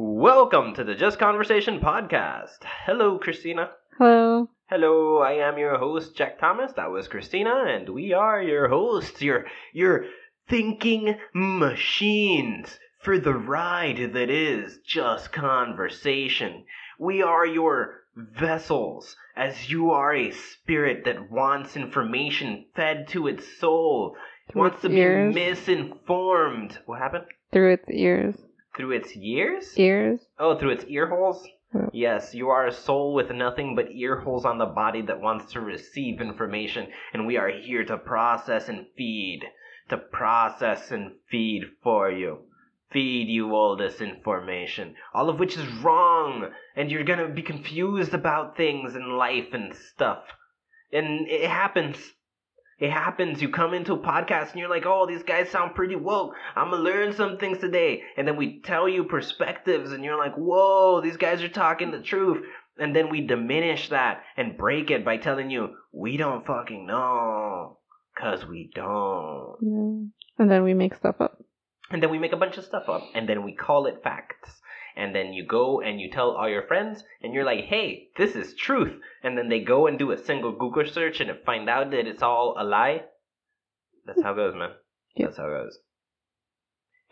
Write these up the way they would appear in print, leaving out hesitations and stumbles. Welcome to the Just Conversation Podcast. Hello, Christina. Hello. Hello, I am your host, Jack Thomas. That was Christina, and we are your hosts, your thinking machines for the ride that is Just Conversation. We are your vessels, as you are a spirit that wants information fed to its soul, wants to be misinformed. What happened? Through its ears. Through its ears? Ears. Oh, through its ear holes? Oh. Yes, you are a soul with nothing but ear holes on the body that wants to receive information, and we are here to process and feed. To process and feed for you. Feed you all this information, all of which is wrong, and you're going to be confused about things in life and stuff. And it happens. It happens. You come into a podcast and you're like, oh, these guys sound pretty woke. I'm going to learn some things today. And then we tell you perspectives and you're like, whoa, these guys are talking the truth. And then we diminish that and break it by telling you, we don't fucking know. Because we don't. Yeah. And then we make stuff up. And then we make a bunch of stuff up. And then we call it facts. And then you go and you tell all your friends, and you're like, hey, this is truth. And then they go and do a single Google search and find out that it's all a lie. That's how it goes, man. Yeah. That's how it goes.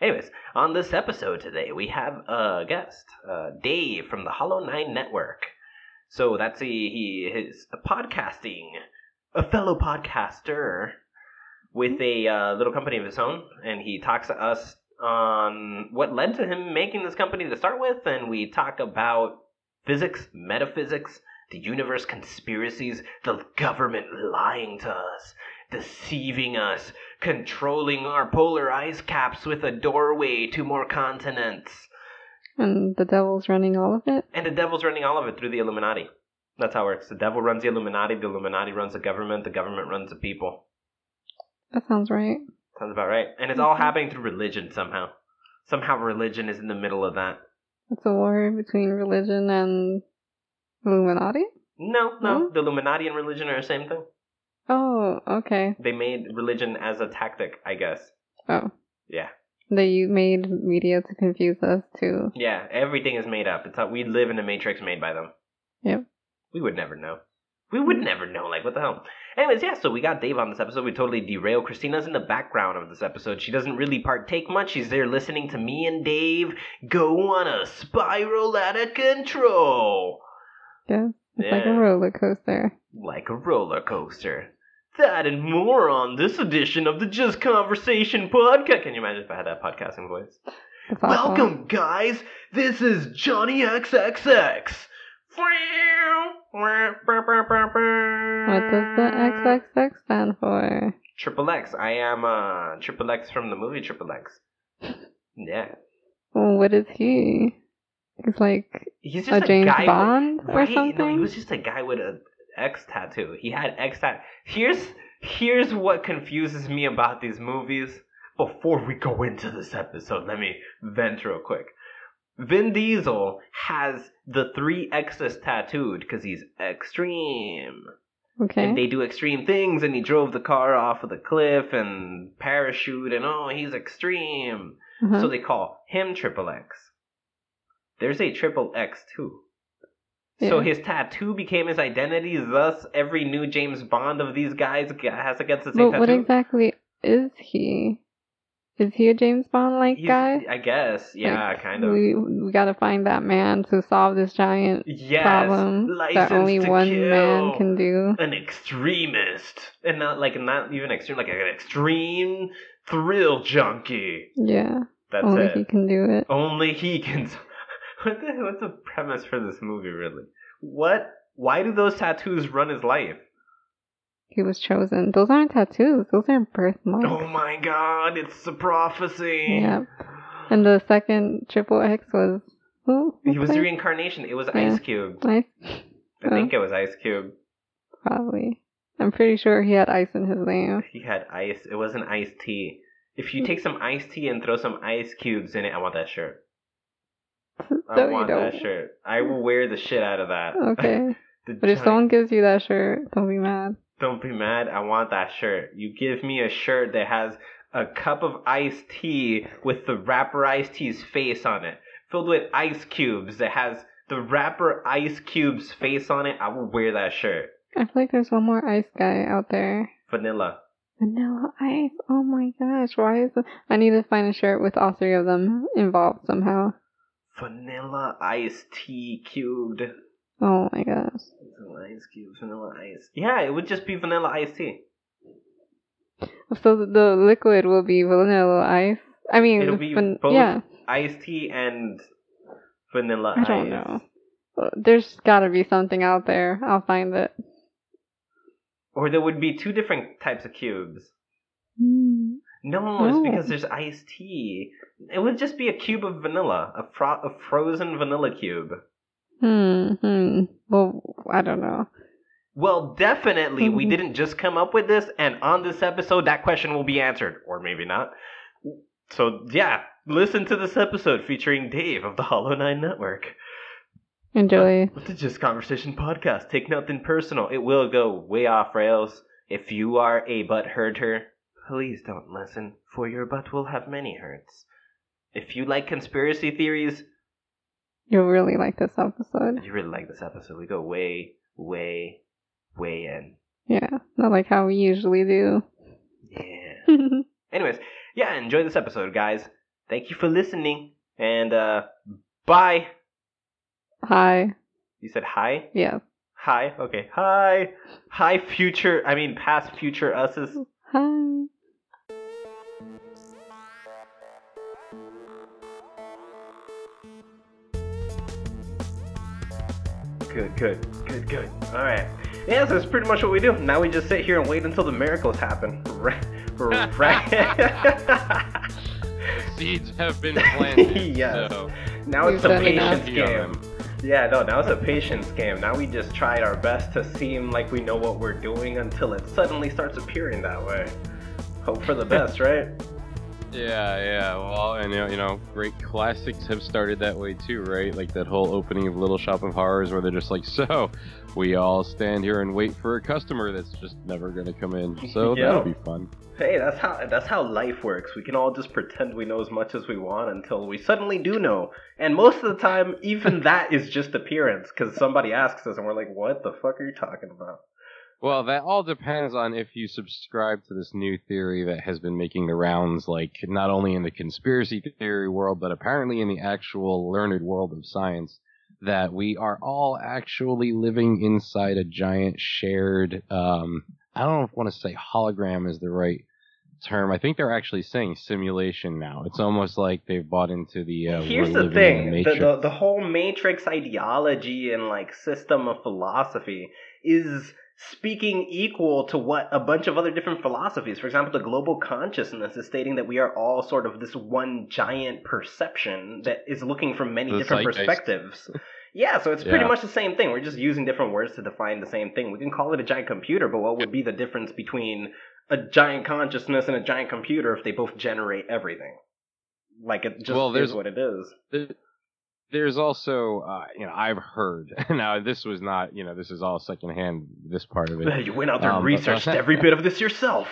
Anyways, on this episode today, we have a guest, Dave from the Hollow9ine Network. So that's his podcasting, a fellow podcaster with a little company of his own, and he talks to us on what led to him making this company to start with, and we talk about physics, metaphysics, the universe conspiracies, the government lying to us, deceiving us, controlling our polar ice caps with a doorway to more continents. And the devil's running all of it? And the devil's running all of it through the Illuminati. That's how it works. The devil runs the Illuminati runs the government runs the people. That sounds right. Sounds about right. And it's all happening through religion somehow. Somehow religion is in the middle of that. It's a war between religion and Illuminati? No. The Illuminati and religion are the same thing. Oh, okay. They made religion as a tactic, I guess. Oh. Yeah. They made media to confuse us, too. Yeah, everything is made up. It's how we live in a matrix made by them. Yep. We would never know. We would never know, like, what the hell? Anyways, yeah, so we got Dave on this episode. We totally derailed. Christina's in the background of this episode. She doesn't really partake much. She's there listening to me and Dave go on a spiral out of control. Yeah, it's like a roller coaster. Like a roller coaster. That and more on this edition of the Just Conversation Podcast. Can you imagine if I had that podcasting voice? Welcome, guys. This is Johnny XXX. What does the XXX stand for? Triple X. I am Triple X from the movie Triple X. Yeah. Well, what is he? He's like he's just a James Bond with, right? Or something? No, he was just a guy with an X tattoo. He had X tattoo. Here's what confuses me about these movies. Before we go into this episode, let me vent real quick. Vin Diesel has the three X's tattooed because he's extreme. Okay. And they do extreme things, and he drove the car off of the cliff and parachute, and oh, he's extreme. Uh-huh. So they call him Triple X. There's a Triple X too. Yeah. So his tattoo became his identity, thus every new James Bond of these guys has to get the same tattoo. But what exactly is he? Is he a James Bond-like guy? I guess. Yeah, like, kind of. We got to find that man to solve this giant problem that only one man can do. An extremist. And not even extreme, like an extreme thrill junkie. Yeah. That's it. Only he can do it. Only he can. What's the premise for this movie, really? What? Why do those tattoos run his life? He was chosen. Those aren't tattoos. Those are birthmarks. Oh my god, it's the prophecy. Yep. And the second Triple X was... Who? He was the reincarnation. It was Ice Cube. I think it was Ice Cube. Probably. I'm pretty sure he had ice in his name. He had ice. It wasn't iced tea. If you take some iced tea and throw some ice cubes in it, I want that shirt. That shirt. I will wear the shit out of that. Okay. If someone gives you that shirt, don't be mad. Don't be mad, I want that shirt. You give me a shirt that has a cup of iced tea with the rapper Ice T's face on it. filled with ice cubes that has the rapper Ice Cube's face on it. I will wear that shirt. I feel like there's one more ice guy out there. Vanilla Ice. Oh my gosh. Why is it? I need to find a shirt with all three of them involved somehow. Vanilla Ice T cubed. Oh my gosh. Vanilla Ice Cube, Vanilla Ice. Yeah, it would just be Vanilla Ice Tea. So the liquid will be vanilla ice. I mean, it'll be both iced tea and vanilla ice. I don't know. There's gotta be something out there. I'll find it. Or there would be two different types of cubes. Mm. No, it's because there's iced tea. It would just be a cube of vanilla, a frozen vanilla cube. Well, I don't know. Well, definitely, we didn't just come up with this, and on this episode, that question will be answered. Or maybe not. So, yeah, listen to this episode featuring Dave of the Hollow9ine Network. Enjoy. With the Just Conversation Podcast, take nothing personal. It will go way off rails. If you are a butt hurter, please don't listen, for your butt will have many hurts. If you like conspiracy theories, you'll really like this episode. You really like this episode. We go way in. Yeah, not like how we usually do. Yeah. Anyways, yeah, enjoy this episode, guys. Thank you for listening, and bye. Hi. You said hi? Yeah. Hi, okay. Hi. Hi, past future us's. Hi. Good. All right. Yeah, so that's pretty much what we do. Now we just sit here and wait until the miracles happen. Right. The seeds have been planted. Yes. So now it's a patience game. Yeah, no, now it's a patience game. Now we just tried our best to seem like we know what we're doing until it suddenly starts appearing that way. Hope for the best, right? Yeah. Well, and you know, great classics have started that way too, right? Like that whole opening of Little Shop of Horrors where they're just like, so we all stand here and wait for a customer that's just never going to come in. So that'll be fun. Hey, that's how life works. We can all just pretend we know as much as we want until we suddenly do know. And most of the time, even that is just appearance because somebody asks us and we're like, what the fuck are you talking about? Well, that all depends on if you subscribe to this new theory that has been making the rounds, like, not only in the conspiracy theory world, but apparently in the actual learned world of science, that we are all actually living inside a giant shared, I don't want to say hologram is the right term. I think they're actually saying simulation now. It's almost like they've bought into the here's the thing, the whole Matrix ideology and, like, system of philosophy is speaking equal to what a bunch of other different philosophies, for example, the global consciousness is stating that we are all sort of this one giant perception that is looking from many different perspectives. Yeah, so it's pretty much the same thing. We're just using different words to define the same thing. We can call it a giant computer, but what would be the difference between a giant consciousness and a giant computer if they both generate everything? Like, it just is what it is. There's also, I've heard. Now, this was not, this is all secondhand, this part of it. You went out there and researched every bit of this yourself.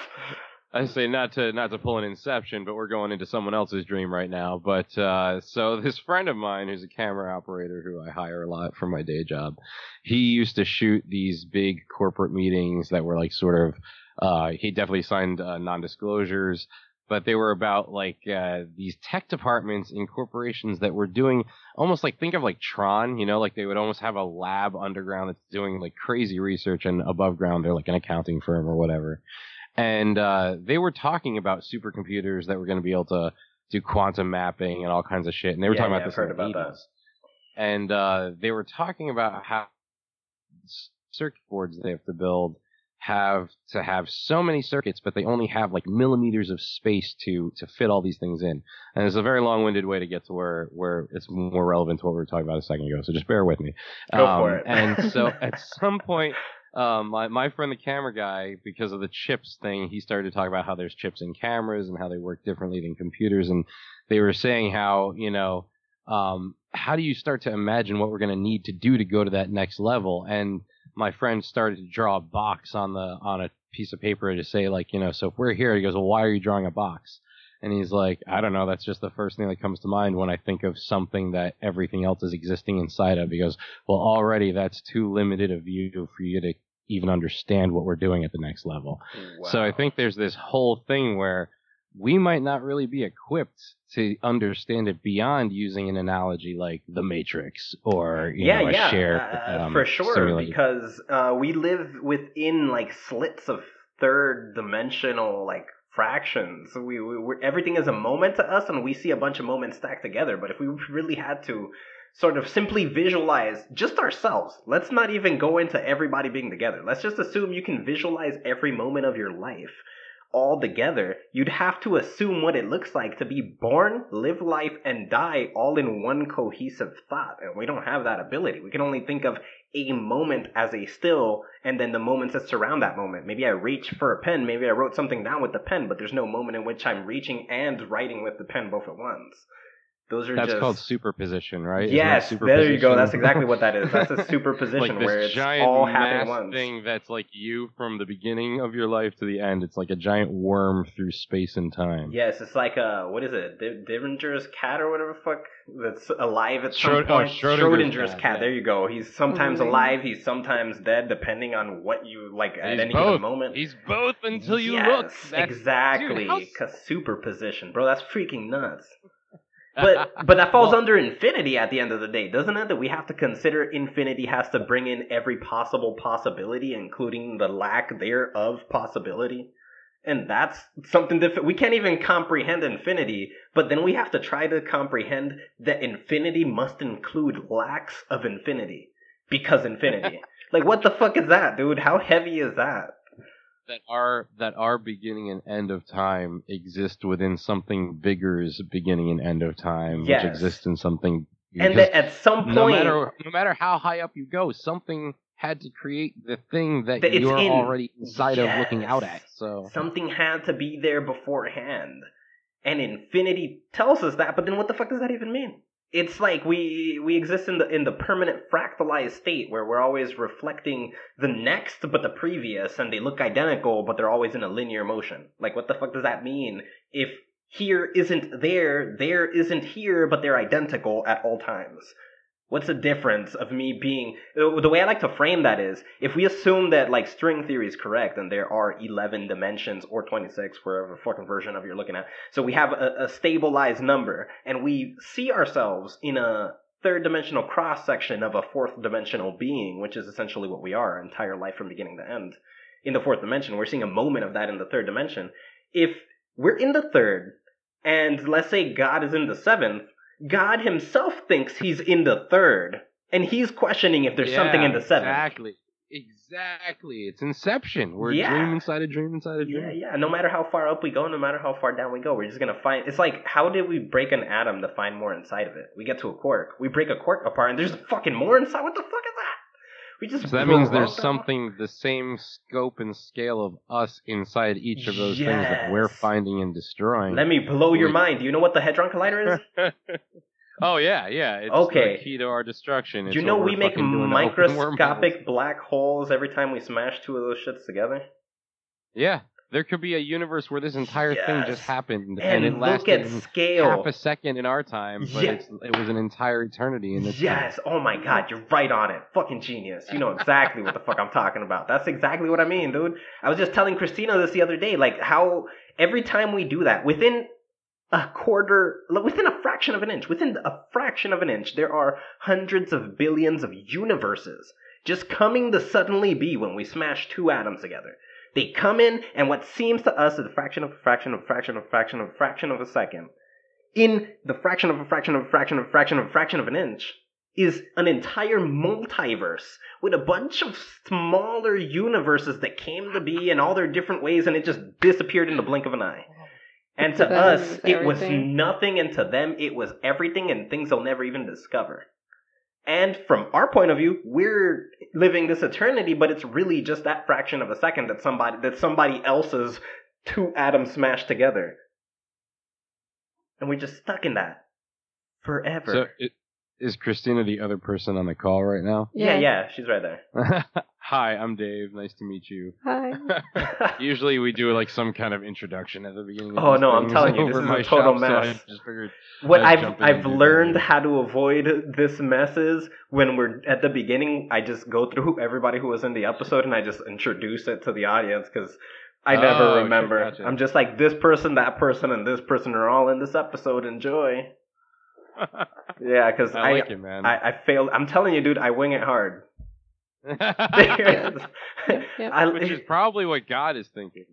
I say not to pull an Inception, but we're going into someone else's dream right now. But so this friend of mine who's a camera operator who I hire a lot for my day job, he used to shoot these big corporate meetings that were like sort of, he definitely signed non-disclosures. But they were about, like, these tech departments in corporations that were doing almost like, think of, like, Tron, like they would almost have a lab underground that's doing, like, crazy research, and above ground they're, like, an accounting firm or whatever. And they were talking about supercomputers that were going to be able to do quantum mapping and all kinds of shit. And they were talking about this. I've heard about that. And they were talking about how circuit boards they have to build have to have so many circuits, but they only have like millimeters of space to fit all these things in. And it's a very long-winded way to get to where it's more relevant to what we were talking about a second ago, so just bear with me. Go for it. And so at some point, my friend the camera guy, because of the chips thing, he started to talk about how there's chips in cameras and how they work differently than computers. And they were saying how, how do you start to imagine what we're going to need to do to go to that next level? And my friend started to draw a box on a piece of paper to say, like, so if we're here, he goes, well, why are you drawing a box? And he's like, I don't know, that's just the first thing that comes to mind when I think of something that everything else is existing inside of. He goes, well, already that's too limited a view for you to even understand what we're doing at the next level. Wow. So I think there's this whole thing where we might not really be equipped to understand it beyond using an analogy like the Matrix or, you know, a shared for sure, simulated. Because we live within like slits of third dimensional like fractions. We're, everything is a moment to us, and we see a bunch of moments stacked together. But if we really had to sort of simply visualize just ourselves, let's not even go into everybody being together. Let's just assume you can visualize every moment of your life all together. You'd have to assume what it looks like to be born, live life, and die all in one cohesive thought. And we don't have that ability. We can only think of a moment as a still, and then the moments that surround that moment. Maybe I reach for a pen, maybe I wrote something down with the pen, but there's no moment in which I'm reaching and writing with the pen both at once. Those are That's called superposition, right? Yes, there you go. That's exactly what that is. That's a superposition like where it's all happening once. This giant thing that's like you from the beginning of your life to the end. It's like a giant worm through space and time. Yes, it's like what is it? Divinger's cat or whatever the fuck that's alive at some point. Schrodinger's cat. Yeah. There you go. He's sometimes alive. He's sometimes dead, depending on what you like at any given moment. He's both until you look. That's, exactly. Superposition, bro. That's freaking nuts. But that falls under infinity at the end of the day, doesn't it? That we have to consider infinity has to bring in every possible possibility, including the lack thereof possibility. And that's something that we can't even comprehend infinity, but then we have to try to comprehend that infinity must include lacks of infinity. Because infinity. Like, what the fuck is that, dude? How heavy is that? That our beginning and end of time exist within something bigger's beginning and end of time, yes, which exists in something. And that at some point, no matter how high up you go, something had to create the thing that you're already inside of, looking out at. So something had to be there beforehand, and infinity tells us that. But then, what the fuck does that even mean? It's like we exist in the permanent fractalized state where we're always reflecting the next but the previous, and they look identical, but they're always in a linear motion. Like, what the fuck does that mean if here isn't there, there isn't here, but they're identical at all times? What's the difference of me being... The way I like to frame that is, if we assume that like string theory is correct, and there are 11 dimensions or 26, wherever fucking version of you're looking at, so we have a stabilized number, and we see ourselves in a third-dimensional cross-section of a fourth-dimensional being, which is essentially what we are, entire life from beginning to end. In the fourth dimension, we're seeing a moment of that in the third dimension. If we're in the third, and let's say God is in the seventh, God himself thinks he's in the third, and he's questioning if there's something in the seventh. Exactly. It's inception. We're a dream inside a dream inside a dream. Yeah. No matter how far up we go, no matter how far down we go, we're just going to find... It's like, how did we break an atom to find more inside of it? We get to a quark. We break a quark apart, and there's fucking more inside. What the fuck is that? So that means there's something, the same scope and scale of us inside each of those things that we're finding and destroying. Let me blow your mind. Do you know what the Hadron Collider is? Oh, yeah. It's the key to our destruction. Do you know we make microscopic black holes every time we smash two of those shits together? Yeah. There could be a universe where this entire thing just happened, and it lasted half a second in our time, but it was an entire eternity in this time. Oh my god, you're right on it. Fucking genius. You know exactly what the fuck I'm talking about. That's exactly what I mean, dude. I was just telling Christina this the other day, like how every time we do that, within a fraction of an inch, there are hundreds of billions of universes just coming to suddenly be when we smash two atoms together. They come in, and what seems to us is a fraction of a fraction of a fraction of a fraction of a fraction of a second, in the fraction of a fraction of a fraction of a fraction of a fraction of an inch, is an entire multiverse with a bunch of smaller universes that came to be in all their different ways, and it just disappeared in the blink of an eye. And to us, it was nothing, and to them, it was everything, and things they'll never even discover. And from our point of view, we're living this eternity, but it's really just that fraction of a second that somebody else's two atoms smashed together. And we're just stuck in that forever. So is Christina the other person on the call right now? Yeah, she's right there. Hi, I'm Dave. Nice to meet you. Hi. Usually we do like some kind of introduction at the beginning. Oh no, I'm telling you, this is a total mess. What I've learned how to avoid this mess is when we're at the beginning, I just go through everybody who was in the episode and I just introduce it to the audience because I never remember. Gotcha. I'm just like, this person, that person, and this person are all in this episode. Enjoy. Yeah, because I like it, man. I failed. I'm telling you, dude, I wing it hard. Yep. Which is probably what God is thinking.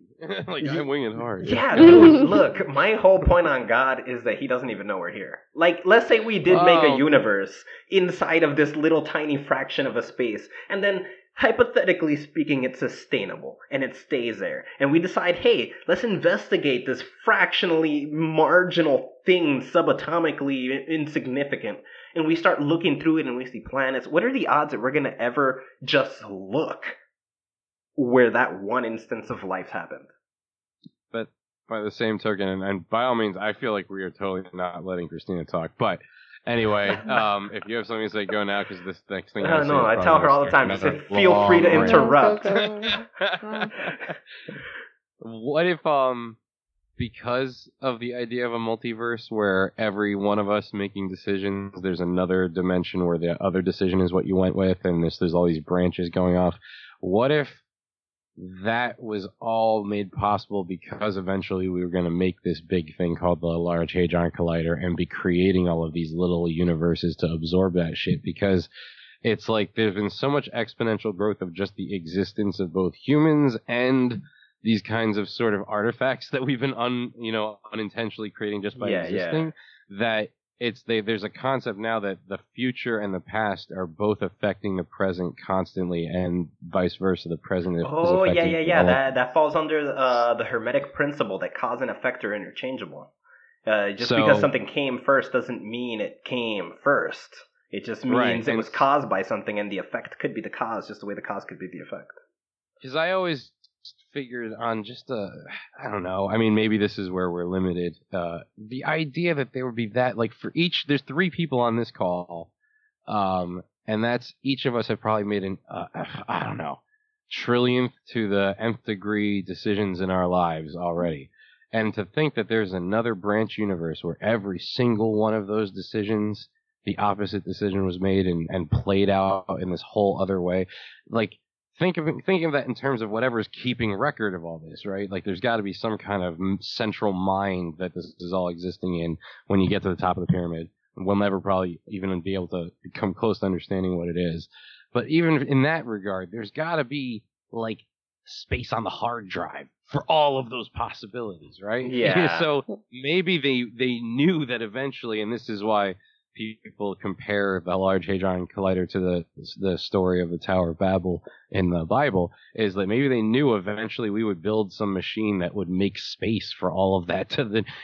Like, I'm winging hard. Yeah, dude, look, my whole point on God is that he doesn't even know we're here. Like, let's say we did make a universe inside of this little tiny fraction of a space, and then, hypothetically speaking, it's sustainable, and it stays there. And we decide, hey, let's investigate this fractionally marginal thing, subatomically insignificant. And we start looking through it and we see planets. What are the odds that we're going to ever just look where that one instance of life happened? But by the same token, and by all means, I feel like we are totally not letting Christina talk. But anyway, if you have something to say, go now, because this next thing I know, I tell her all the time. I say, feel free to interrupt. What if, because of the idea of a multiverse where every one of us making decisions, there's another dimension where the other decision is what you went with, and there's all these branches going off. What if that was all made possible because eventually we were going to make this big thing called the Large Hadron Collider and be creating all of these little universes to absorb that shit? Because it's like there's been so much exponential growth of just the existence of both humans and these kinds of sort of artifacts that we've been unintentionally creating just by existing, that there's a concept now that the future and the past are both affecting the present constantly, and vice versa, the present is affecting that falls under the Hermetic principle, that cause and effect are interchangeable. Because something came first doesn't mean it came first. It just means it was caused by something, and the effect could be the cause just the way the cause could be the effect. Because I always figured on just I don't know. I mean, maybe this is where we're limited. The idea that there would be that, like, for each, there's three people on this call, and that's each of us have probably made an I don't know, trillionth to the nth degree decisions in our lives already, and to think that there's another branch universe where every single one of those decisions, the opposite decision was made and played out in this whole other way, like. Think of that in terms of whatever's keeping record of all this, right? Like, there's got to be some kind of central mind that this is all existing in when you get to the top of the pyramid. We'll never probably even be able to come close to understanding what it is. But even in that regard, there's got to be, like, space on the hard drive for all of those possibilities, right? Yeah. So maybe they knew that eventually, and this is why people compare the Large Hadron Collider to the story of the Tower of Babel in the Bible, is that maybe they knew eventually we would build some machine that would make space for all of that.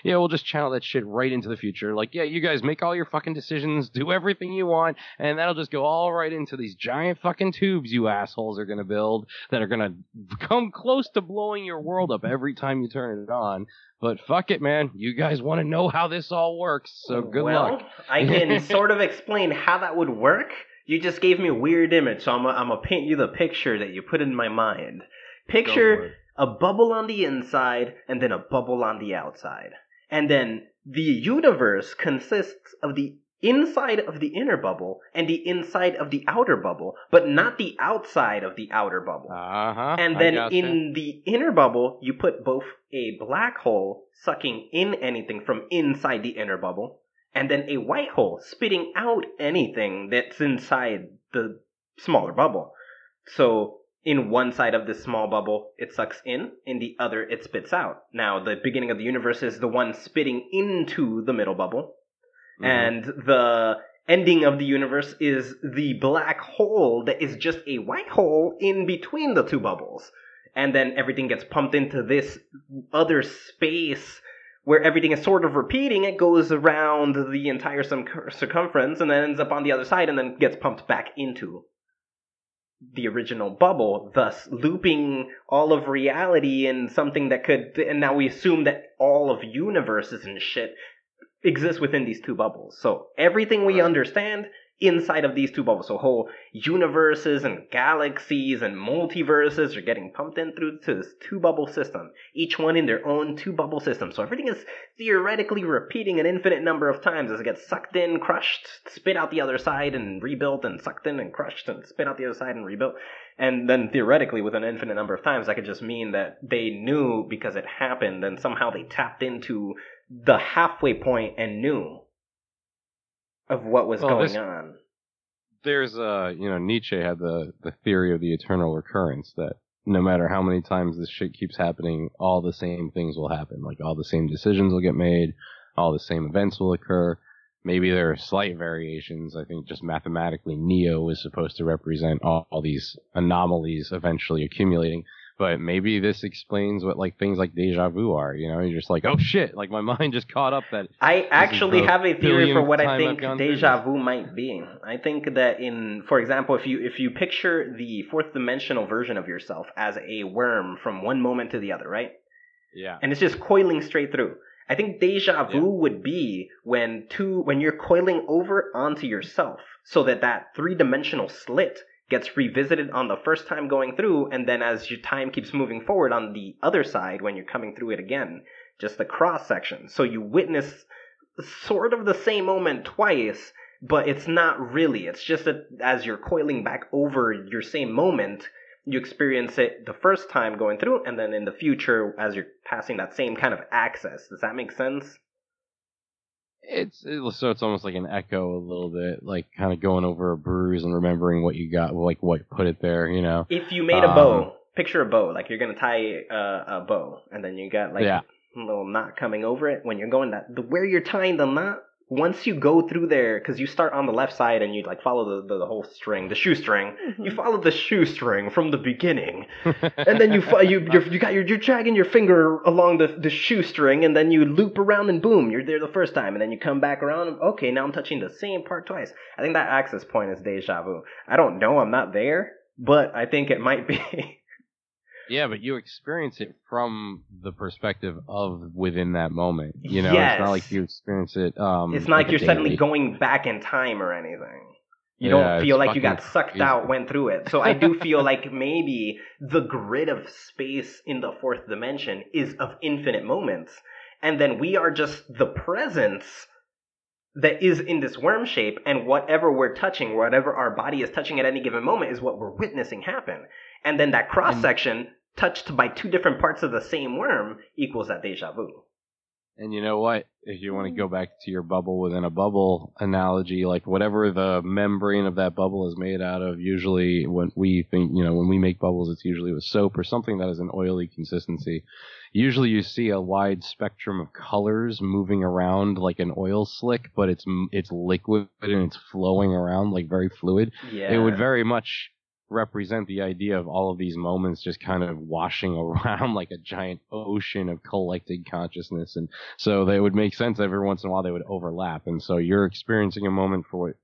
We'll just channel that shit right into the future. Like, yeah, you guys make all your fucking decisions, do everything you want, and that'll just go all right into these giant fucking tubes you assholes are going to build that are going to come close to blowing your world up every time you turn it on. But fuck it, man. You guys want to know how this all works, so good luck. Well, I can sort of explain how that would work. You just gave me a weird image, so I'm going to paint you the picture that you put in my mind. Picture a bubble on the inside and then a bubble on the outside. And then the universe consists of the inside of the inner bubble and the inside of the outer bubble, but not the outside of the outer bubble. Uh-huh. And then in the inner bubble, you put both a black hole sucking in anything from inside the inner bubble, and then a white hole spitting out anything that's inside the smaller bubble. So in one side of this small bubble, it sucks in the other, it spits out. Now, the beginning of the universe is the one spitting into the middle bubble. And the ending of the universe is the black hole that is just a white hole in between the two bubbles. And then everything gets pumped into this other space where everything is sort of repeating. It goes around the entire circumference and then ends up on the other side and then gets pumped back into the original bubble, thus looping all of reality in something that could... And now we assume that all of universes and shit exists within these two bubbles. So everything we understand inside of these two bubbles. So whole universes and galaxies and multiverses are getting pumped in through to this two-bubble system, each one in their own two-bubble system. So everything is theoretically repeating an infinite number of times as it gets sucked in, crushed, spit out the other side, and rebuilt, and sucked in and crushed, and spit out the other side and rebuilt. And then theoretically, with an infinite number of times, that could just mean that they knew because it happened, and somehow they tapped into the halfway point and knew of what was going on. There's, Nietzsche had the theory of the eternal recurrence, that no matter how many times this shit keeps happening, all the same things will happen. Like, all the same decisions will get made, all the same events will occur. Maybe there are slight variations. I think just mathematically, Neo is supposed to represent all these anomalies eventually accumulating. But maybe this explains what things like deja vu are. You know, you're just like, oh shit! Like my mind just caught up that I actually have a theory for what I think deja vu might be. I think that for example, if you picture the fourth dimensional version of yourself as a worm from one moment to the other, right? Yeah. And it's just coiling straight through. I think deja vu would be when you're coiling over onto yourself, so that three-dimensional slit gets revisited on the first time going through, and then as your time keeps moving forward on the other side, when you're coming through it again, just the cross-section. So you witness sort of the same moment twice, but it's not really. It's just that as you're coiling back over your same moment, you experience it the first time going through, and then in the future, as you're passing that same kind of access. Does that make sense? It's almost like an echo a little bit, like kind of going over a bruise and remembering what you got, like what put it there, you know? If you made a bow, picture a bow, like you're going to tie a bow, and then you got a little knot coming over it. When you're going where you're tying the knot, once you go through there, because you start on the left side and you follow the whole string, the shoestring. You follow the shoestring from the beginning, and then you're dragging your finger along the shoestring, and then you loop around and boom, you're there the first time, and then you come back around. And, okay, now I'm touching the same part twice. I think that access point is deja vu. I don't know, I'm not there, but I think it might be. Yeah, but you experience it from the perspective of within that moment. You know, It's not like you experience it. It's not like you're suddenly going back in time or anything. You don't feel like you got sucked out, went through it. So I do feel like maybe the grid of space in the fourth dimension is of infinite moments. And then we are just the presence that is in this worm shape. And whatever we're touching, whatever our body is touching at any given moment is what we're witnessing happen. And then that cross-section touched by two different parts of the same worm equals that deja vu. And you know what? If you want to go back to your bubble within a bubble analogy, like whatever the membrane of that bubble is made out of, usually when we think, you know, when we make bubbles, it's usually with soap or something that is an oily consistency. Usually you see a wide spectrum of colors moving around like an oil slick, but it's liquid and it's flowing around like very fluid. Yeah. It would very much represent the idea of all of these moments just kind of washing around like a giant ocean of collected consciousness. And so they would make sense every once in a while, they would overlap. And so you're experiencing a moment for it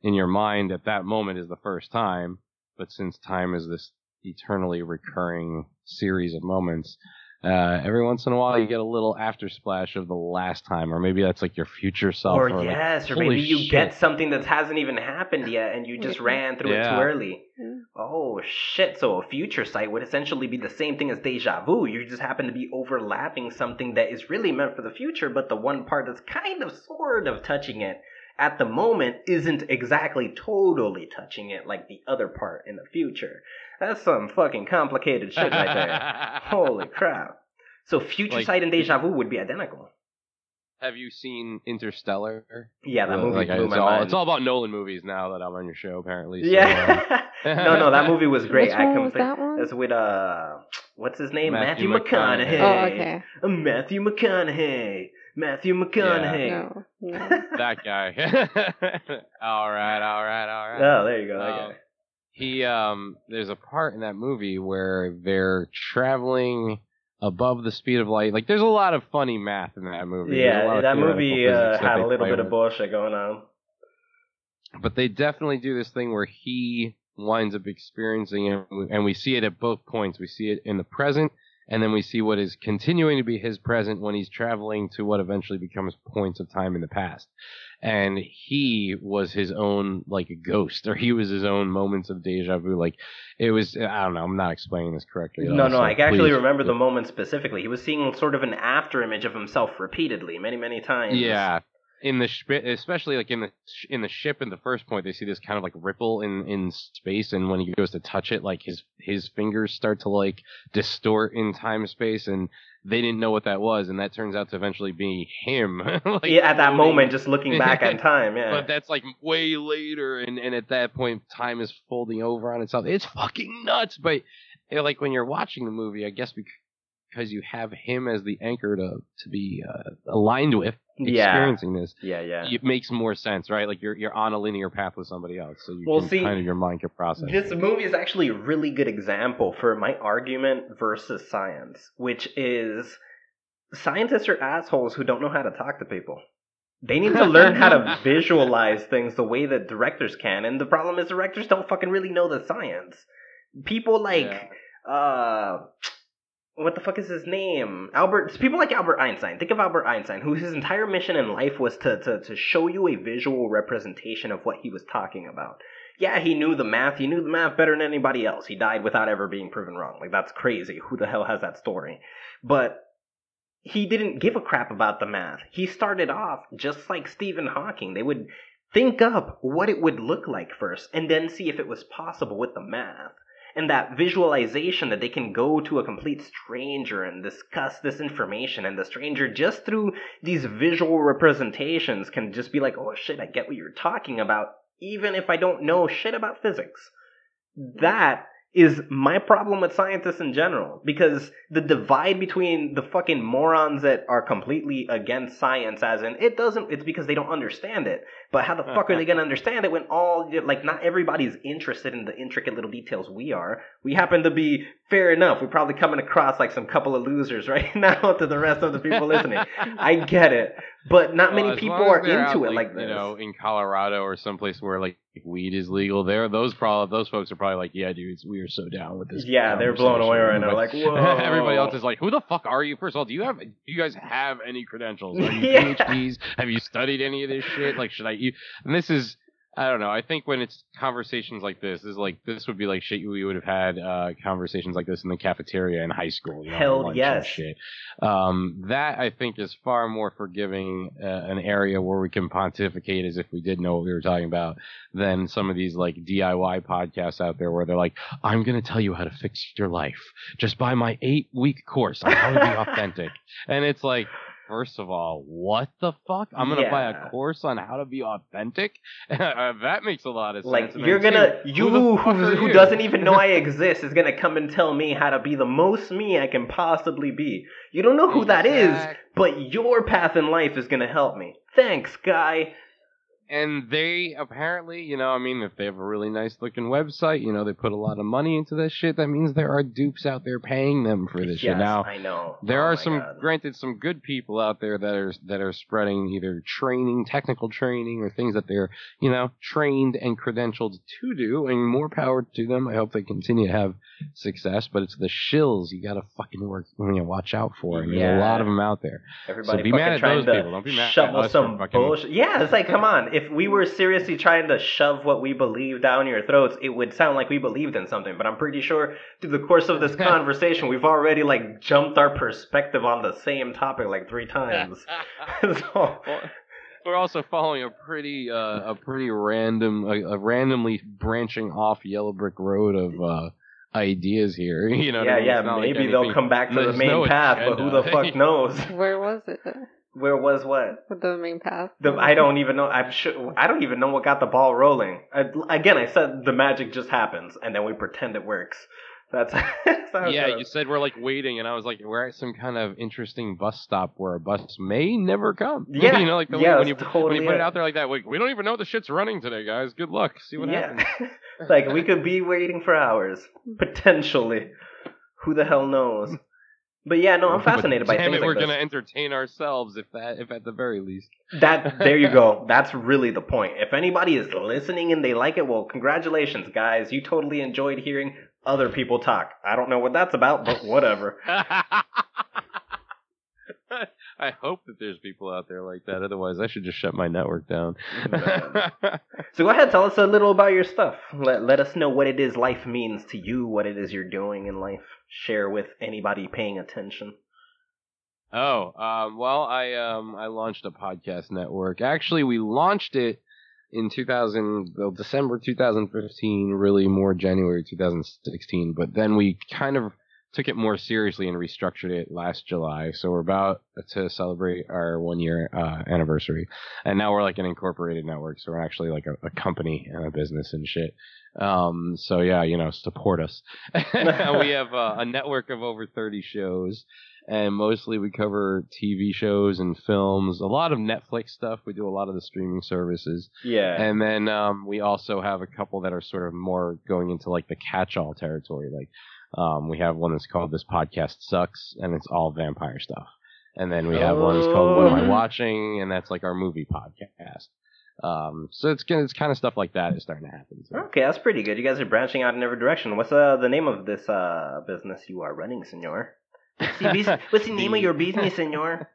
in your mind at that moment is the first time. But since time is this eternally recurring series of moments, every once in a while you get a little after splash of the last time, or maybe that's like your future self. Or maybe you get something that hasn't even happened yet and you just ran through it too early. Oh shit, so a future sight would essentially be the same thing as deja vu. You just happen to be overlapping something that is really meant for the future, but the one part that's kind of sort of touching it at the moment isn't exactly totally touching it like the other part in the future. That's some fucking complicated shit right there. Holy crap. So future sight and deja vu would be identical. Have you seen Interstellar? Yeah, that movie blew my mind. It's all about Nolan movies now that I'm on your show, apparently. So, yeah. No, that movie was great. That's with, what's his name? Matthew McConaughey. Oh, okay. Matthew McConaughey. Yeah. No. That guy. All right. Oh, there you go. That guy. He, there's a part in that movie where they're traveling above the speed of light. Like, there's a lot of funny math in that movie. Yeah, that movie had a little bit of bullshit going on. But they definitely do this thing where he winds up experiencing it, and we see it at both points. We see it in the present, and then we see what is continuing to be his present when he's traveling to what eventually becomes points of time in the past. and he was his own like a ghost, or he was his own moments of deja vu. Like it was, I don't know, I'm not explaining this correctly. No, I actually remember the moment specifically. He was seeing sort of an after image of himself repeatedly, many times. Yeah. In the especially like in the ship in the first point, they see this kind of like ripple in space, and when he goes to touch it, like his fingers start to like distort in time space, and they didn't know what that was, and that turns out to eventually be him. Like, yeah, at that moment, just looking back on time, yeah. But that's like way later, and at that point, time is folding over on itself. It's fucking nuts, but you know, like when you're watching the movie, I guess because you have him as the anchor to be aligned with. Experiencing this, it makes more sense, right? Like you're on a linear path with somebody else, so you kind of your mind can process. This movie is actually a really good example for my argument versus science, which is scientists are assholes who don't know how to talk to people. They need to learn how to visualize things the way that directors can, and the problem is directors don't fucking really know the science. People like what the fuck is his name? People like Albert Einstein. Think of Albert Einstein, who his entire mission in life was to show you a visual representation of what he was talking about. Yeah, he knew the math. He knew the math better than anybody else. He died without ever being proven wrong. Like, that's crazy. Who the hell has that story? But he didn't give a crap about the math. He started off just like Stephen Hawking. They would think up what it would look like first, and then see if it was possible with the math. And that visualization that they can go to a complete stranger and discuss this information, and the stranger just through these visual representations can just be like, oh shit, I get what you're talking about, even if I don't know shit about physics. That is my problem with scientists in general, because the divide between the fucking morons that are completely against science, as in it's because they don't understand it. But how the fuck are they going to understand it when not everybody's interested in the intricate little details we are? We happen to be, fair enough, we're probably coming across like some couple of losers right now to the rest of the people listening. I get it. But not many people are into it like this. You know, in Colorado or someplace where like weed is legal, those folks are probably like, yeah, dude, we are so down with this. Yeah, they're blown away right now. Like, whoa. Everybody else is like, who the fuck are you? First of all, do you guys have any credentials? Are you PhDs? Have you studied any of this shit? Like, should I? And this is, I don't know, I think when it's conversations like this, this would be like shit we would have had conversations like this in the cafeteria in high school. You know, hell yes. Shit. That, I think, is far more forgiving an area where we can pontificate as if we did know what we were talking about than some of these like DIY podcasts out there where they're like, I'm going to tell you how to fix your life just by my 8-week course on how to be authentic. And it's like, first of all, what the fuck? I'm going to buy a course on how to be authentic? That makes a lot of sense. Like, you're going to... Who doesn't even know I exist is going to come and tell me how to be the most me I can possibly be. You don't know who that is, but your path in life is going to help me. Thanks, guy. And they apparently, you know, I mean, if they have a really nice looking website, you know, they put a lot of money into this shit. That means there are dupes out there paying them for this shit. Now, I know. There are some good people out there that are spreading either training, technical training, or things that they're, you know, trained and credentialed to do, and more power to them. I hope they continue to have success, but it's the shills you got to fucking watch out for. And there's a lot of them out there. Everybody so be mad at those people. Don't be mad at us some bullshit. Yeah, it's like, come on. If we were seriously trying to shove what we believe down your throats, it would sound like we believed in something. But I'm pretty sure through the course of this conversation, we've already like jumped our perspective on the same topic like 3 times. So. We're also following a pretty random, a randomly branching off yellow brick road of ideas here. You know? Maybe they'll come back to the main path, but who the fuck knows? Where was it? Where was what? The main path. I don't even know. I'm sure. I don't even know what got the ball rolling. I said the magic just happens, and then we pretend it works. That's yeah. You said we're like waiting, and I was like, we're at some kind of interesting bus stop where a bus may never come. Yeah, you know, like when you put it out there like that, like, we don't even know the shit's running today, guys. Good luck. See what happens. Like we could be waiting for hours potentially. Who the hell knows? But yeah, no, I'm fascinated by things like this. We're going to entertain ourselves, if at the very least. There you go. That's really the point. If anybody is listening and they like it, well, congratulations, guys. You totally enjoyed hearing other people talk. I don't know what that's about, but whatever. I hope that there's people out there like that. Otherwise, I should just shut my network down. So go ahead, tell us a little about your stuff. Let us know what it is life means to you, what it is you're doing in life. Share with anybody paying attention. Oh, well, I launched a podcast network. Actually, we launched it in December 2015, really more January 2016. But then we kind of took it more seriously and restructured it last July. So we're about to celebrate our 1 year anniversary. And now we're like an incorporated network. So we're actually like a company and a business and shit. So yeah, you know, support us. We have a network of over 30 shows. And mostly we cover TV shows and films, a lot of Netflix stuff. We do a lot of the streaming services. Yeah. And then we also have a couple that are sort of more going into like the catch-all territory. Like we have one that's called This Podcast Sucks, and it's all vampire stuff. And then we have one that's called What Am I Watching, and that's like our movie podcast. So it's kind of stuff like that is starting to happen. So. Okay, that's pretty good. You guys are branching out in every direction. What's the name of this business you are running, senor? What's the name of your business, senor?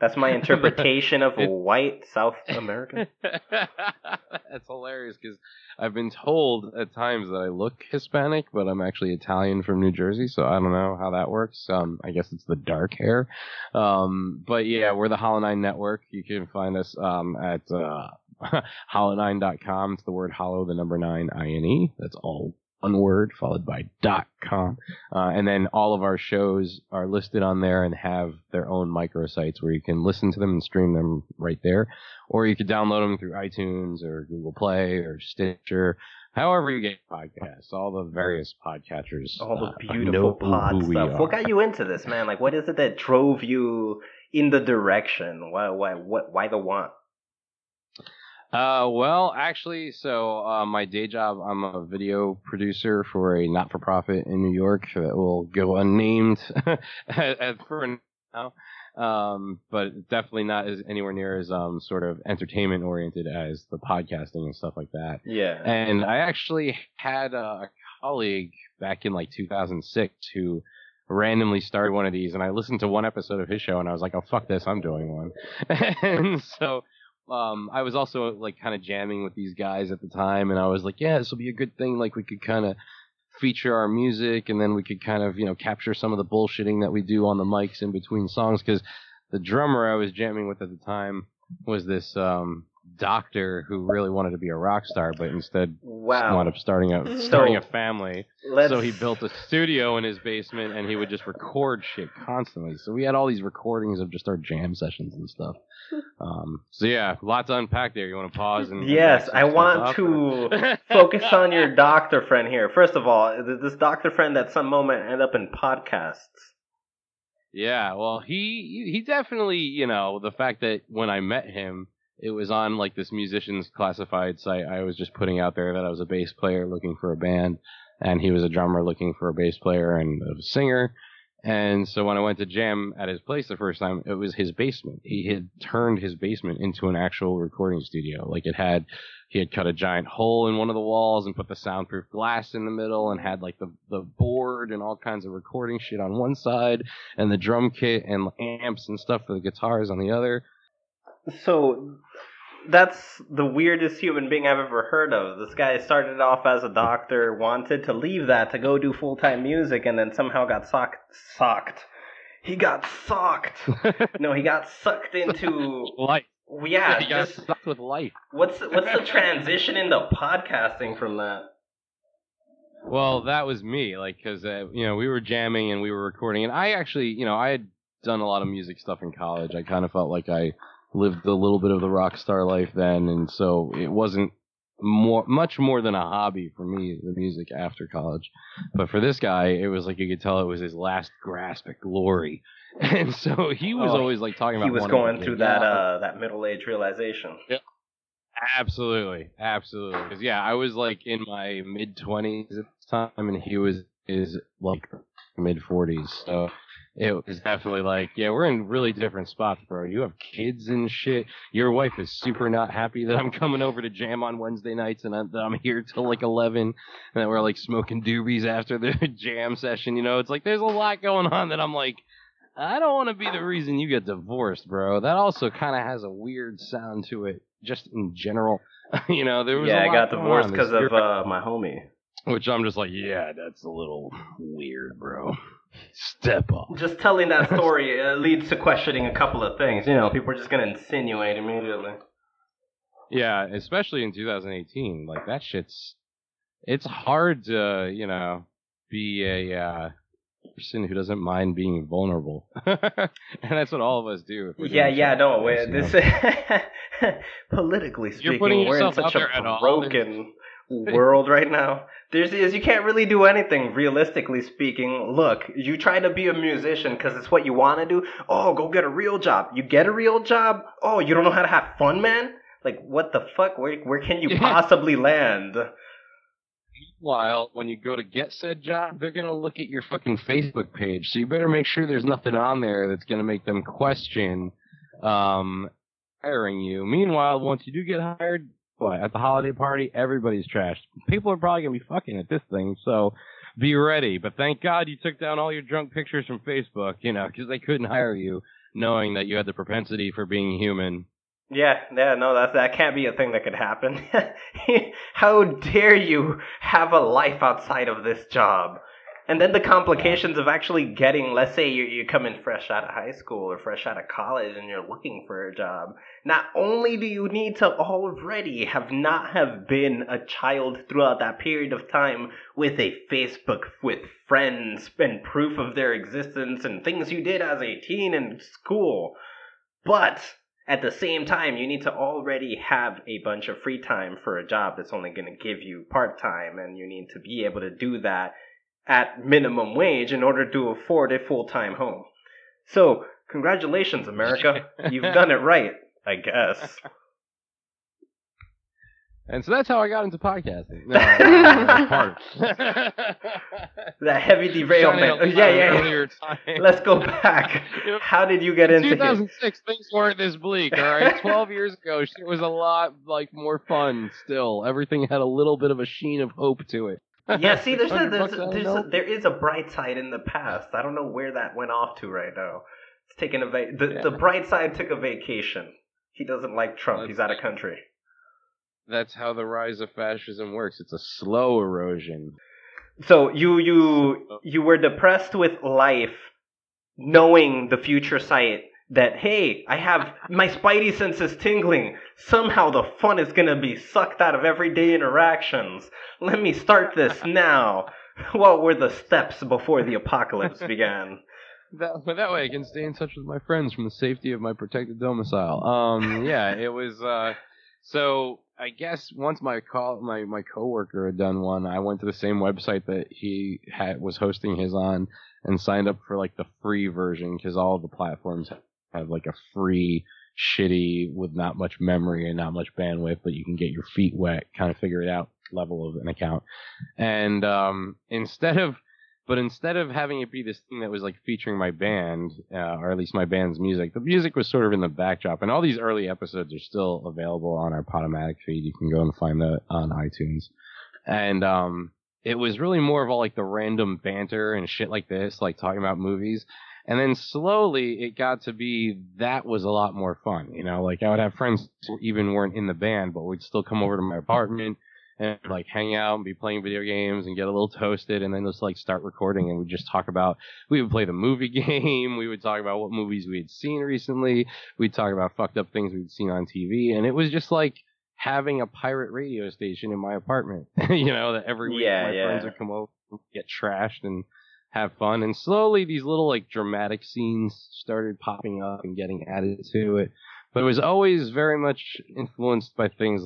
That's my interpretation of white South American. That's hilarious because I've been told at times that I look Hispanic, but I'm actually Italian from New Jersey, so I don't know how that works. I guess it's the dark hair. But yeah, we're the Hollow9ine Network. You can find us at Hollow9ine.com. It's the word hollow, the number 9, I-N-E. That's all one word followed by .com, and then all of our shows are listed on there and have their own microsites where you can listen to them and stream them right there, or you can download them through iTunes or Google Play or Stitcher, however you get podcasts, all the various podcatchers. All the beautiful pod stuff. What got you into this, man? Like, what is it that drove you in the direction? Why the want? Well, actually, so my day job, I'm a video producer for a not-for-profit in New York that will go unnamed for now, but definitely not as anywhere near as sort of entertainment-oriented as the podcasting and stuff like that. Yeah. And I actually had a colleague back in like 2006 who randomly started one of these, and I listened to one episode of his show, and I was like, oh, fuck this, I'm doing one. And so... I was also like kind of jamming with these guys at the time, and I was like, yeah, this will be a good thing. Like, we could kind of feature our music, and then we could kind of, you know, capture some of the bullshitting that we do on the mics in between songs. Because the drummer I was jamming with at the time was this doctor who really wanted to be a rock star, but instead wound up starting a family. So he built a studio in his basement, and he would just record shit constantly. So we had all these recordings of just our jam sessions and stuff. So yeah, lots to unpack there. You want to pause and yes, I want to focus on your doctor friend here. First of all, this doctor friend at some moment ended up in podcasts. Yeah, well, he definitely, you know, the fact that when I met him, it was on like this musician's classified site. I was just putting out there that I was a bass player looking for a band, and he was a drummer looking for a bass player and a singer. And so when I went to jam at his place the first time, it was his basement. He had turned his basement into an actual recording studio. Like he had cut a giant hole in one of the walls and put the soundproof glass in the middle and had like the board and all kinds of recording shit on one side and the drum kit and amps and stuff for the guitars on the other. So that's the weirdest human being I've ever heard of. This guy started off as a doctor, wanted to leave that to go do full-time music, and then somehow got socked. He got socked. No, he got sucked into life. Yeah, he got sucked with life. What's the transition into podcasting from that? Well, that was me, like, because you know, we were jamming and we were recording, and I actually, you know, I had done a lot of music stuff in college. I kind of felt like I lived a little bit of the rock star life then, and so it wasn't much more than a hobby for me, the music after college. But for this guy, it was like you could tell it was his last grasp at glory, and so he was always like talking about. He was going through that middle age realization. Yeah, absolutely. Because yeah, I was like in my mid-20s at the time, and he was like mid-40s. So. It was definitely like, yeah, we're in really different spots, bro. You have kids and shit. Your wife is super not happy that I'm coming over to jam on Wednesday nights and I'm here till like 11, and then we're like smoking doobies after the jam session. You know, it's like there's a lot going on that I'm like, I don't want to be the reason you get divorced, bro. That also kind of has a weird sound to it, just in general. You know, there was a lot. I got divorced because of my homie. Which I'm just like, yeah, that's a little weird, bro. Step up. Just telling that story leads to questioning a couple of things. You know, people are just going to insinuate immediately. Yeah, especially in 2018. Like, that shit's... It's hard to, you know, be a... person who doesn't mind being vulnerable. And that's what all of us do. Politically speaking, we're in such a broken world right now. You can't really do anything, realistically speaking. Look, you try to be a musician because it's what you want to do. Oh, go get a real job. You get a real job? Oh, you don't know how to have fun, man? Like, what the fuck? Where can you possibly land? While when you go to get said job, they're going to look at your fucking Facebook page. So you better make sure there's nothing on there that's going to make them question hiring you. Meanwhile, once you do get hired, at the holiday party, everybody's trashed. People are probably going to be fucking at this thing, so be ready. But thank God you took down all your drunk pictures from Facebook, you know, because they couldn't hire you knowing that you had the propensity for being human. That can't be a thing that could happen. How dare you have a life outside of this job? And then the complications of actually getting, let's say you come in fresh out of high school or fresh out of college and you're looking for a job. Not only do you need to already have been a child throughout that period of time with a Facebook, with friends and proof of their existence and things you did as a teen in school, but... At the same time, you need to already have a bunch of free time for a job that's only going to give you part-time, and you need to be able to do that at minimum wage in order to afford a full-time home. So, congratulations, America. You've done it right, I guess. And so that's how I got into podcasting. That heavy derailment. Yeah. Let's go back. How did you get into it? In 2006, things weren't this bleak, all right? 12 years ago, it was a lot more fun still. Everything had a little bit of a sheen of hope to it. Yeah, see, there is a bright side in the past. I don't know where that went off to right now. It's taking the bright side took a vacation. He doesn't like Trump. He's out of country. That's how the rise of fascism works. It's a slow erosion. So you were depressed with life, knowing the future sight that, hey, I have my spidey senses tingling. Somehow the fun is going to be sucked out of everyday interactions. Let me start this now. What were the steps before the apocalypse began? That way I can stay in touch with my friends from the safety of my protected domicile. It was... So I guess once my coworker had done one, I went to the same website that he was hosting his on and signed up for the free version, because all the platforms have a free shitty with not much memory and not much bandwidth, but you can get your feet wet, kind of figure it out level of an account. And instead of having it be this thing that was featuring my band, or at least my band's music, the music was sort of in the backdrop. And all these early episodes are still available on our Podomatic feed. You can go and find that on iTunes. And it was really more of all the random banter and shit like this, talking about movies. And then slowly it got to be that was a lot more fun. You know, I would have friends who even weren't in the band, but would still come over to my apartment and hang out and be playing video games and get a little toasted, and then just start recording, and we would play the movie game, we would talk about what movies we had seen recently, we'd talk about fucked up things we'd seen on TV, and it was just having a pirate radio station in my apartment, you know, that every week friends would come over and get trashed and have fun. And slowly these little dramatic scenes started popping up and getting added to it, but it was always very much influenced by things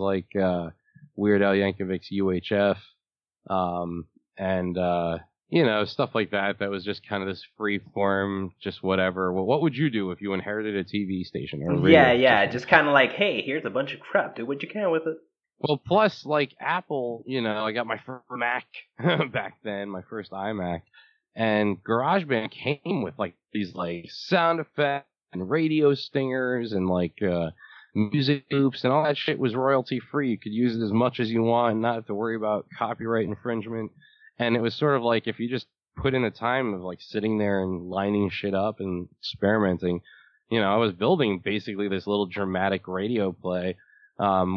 Weird Al Yankovic's UHF, stuff like that. That was just kind of this free form, just whatever. Well, what would you do if you inherited a TV station or a radio station? Just kind of hey, here's a bunch of crap. Do what you can with it. Well, plus, Apple, you know, I got my first Mac back then, my first iMac, and GarageBand came with, these, sound effects and radio stingers and, music loops and all that shit was royalty free. You could use it as much as you want and not have to worry about copyright infringement. And it was sort of if you just put in the time of like sitting there and lining shit up and experimenting. You know, I was building basically this little dramatic radio play.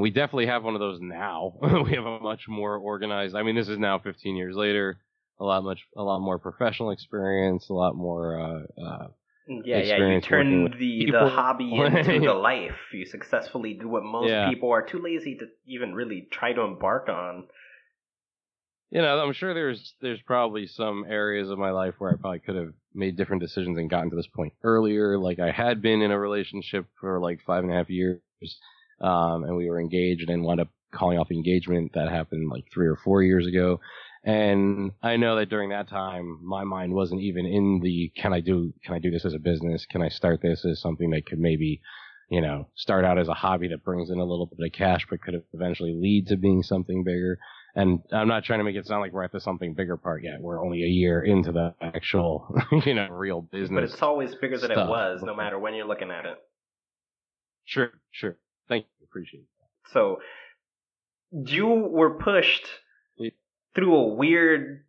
We definitely have one of those now. We have a much more organized. I mean, this is now 15 years later. A lot more professional experience. A lot more. You turned the hobby into the life. You successfully did what most people are too lazy to even really try to embark on. You know, I'm sure there's probably some areas of my life where I probably could have made different decisions and gotten to this point earlier. Like I had been in a relationship for like 5.5 years, and we were engaged and wound up calling off the engagement. That happened like 3 or 4 years ago. And I know that during that time, my mind wasn't even in the, can I do this as a business? Can I start this as something that could maybe, you know, start out as a hobby that brings in a little bit of cash, but could eventually lead to being something bigger? And I'm not trying to make it sound like we're at the something bigger part yet. We're only a year into the actual, you know, real business. But it's always bigger than it was, no matter when you're looking at it. Sure. Thank you. Appreciate that. So you were pushed through a weird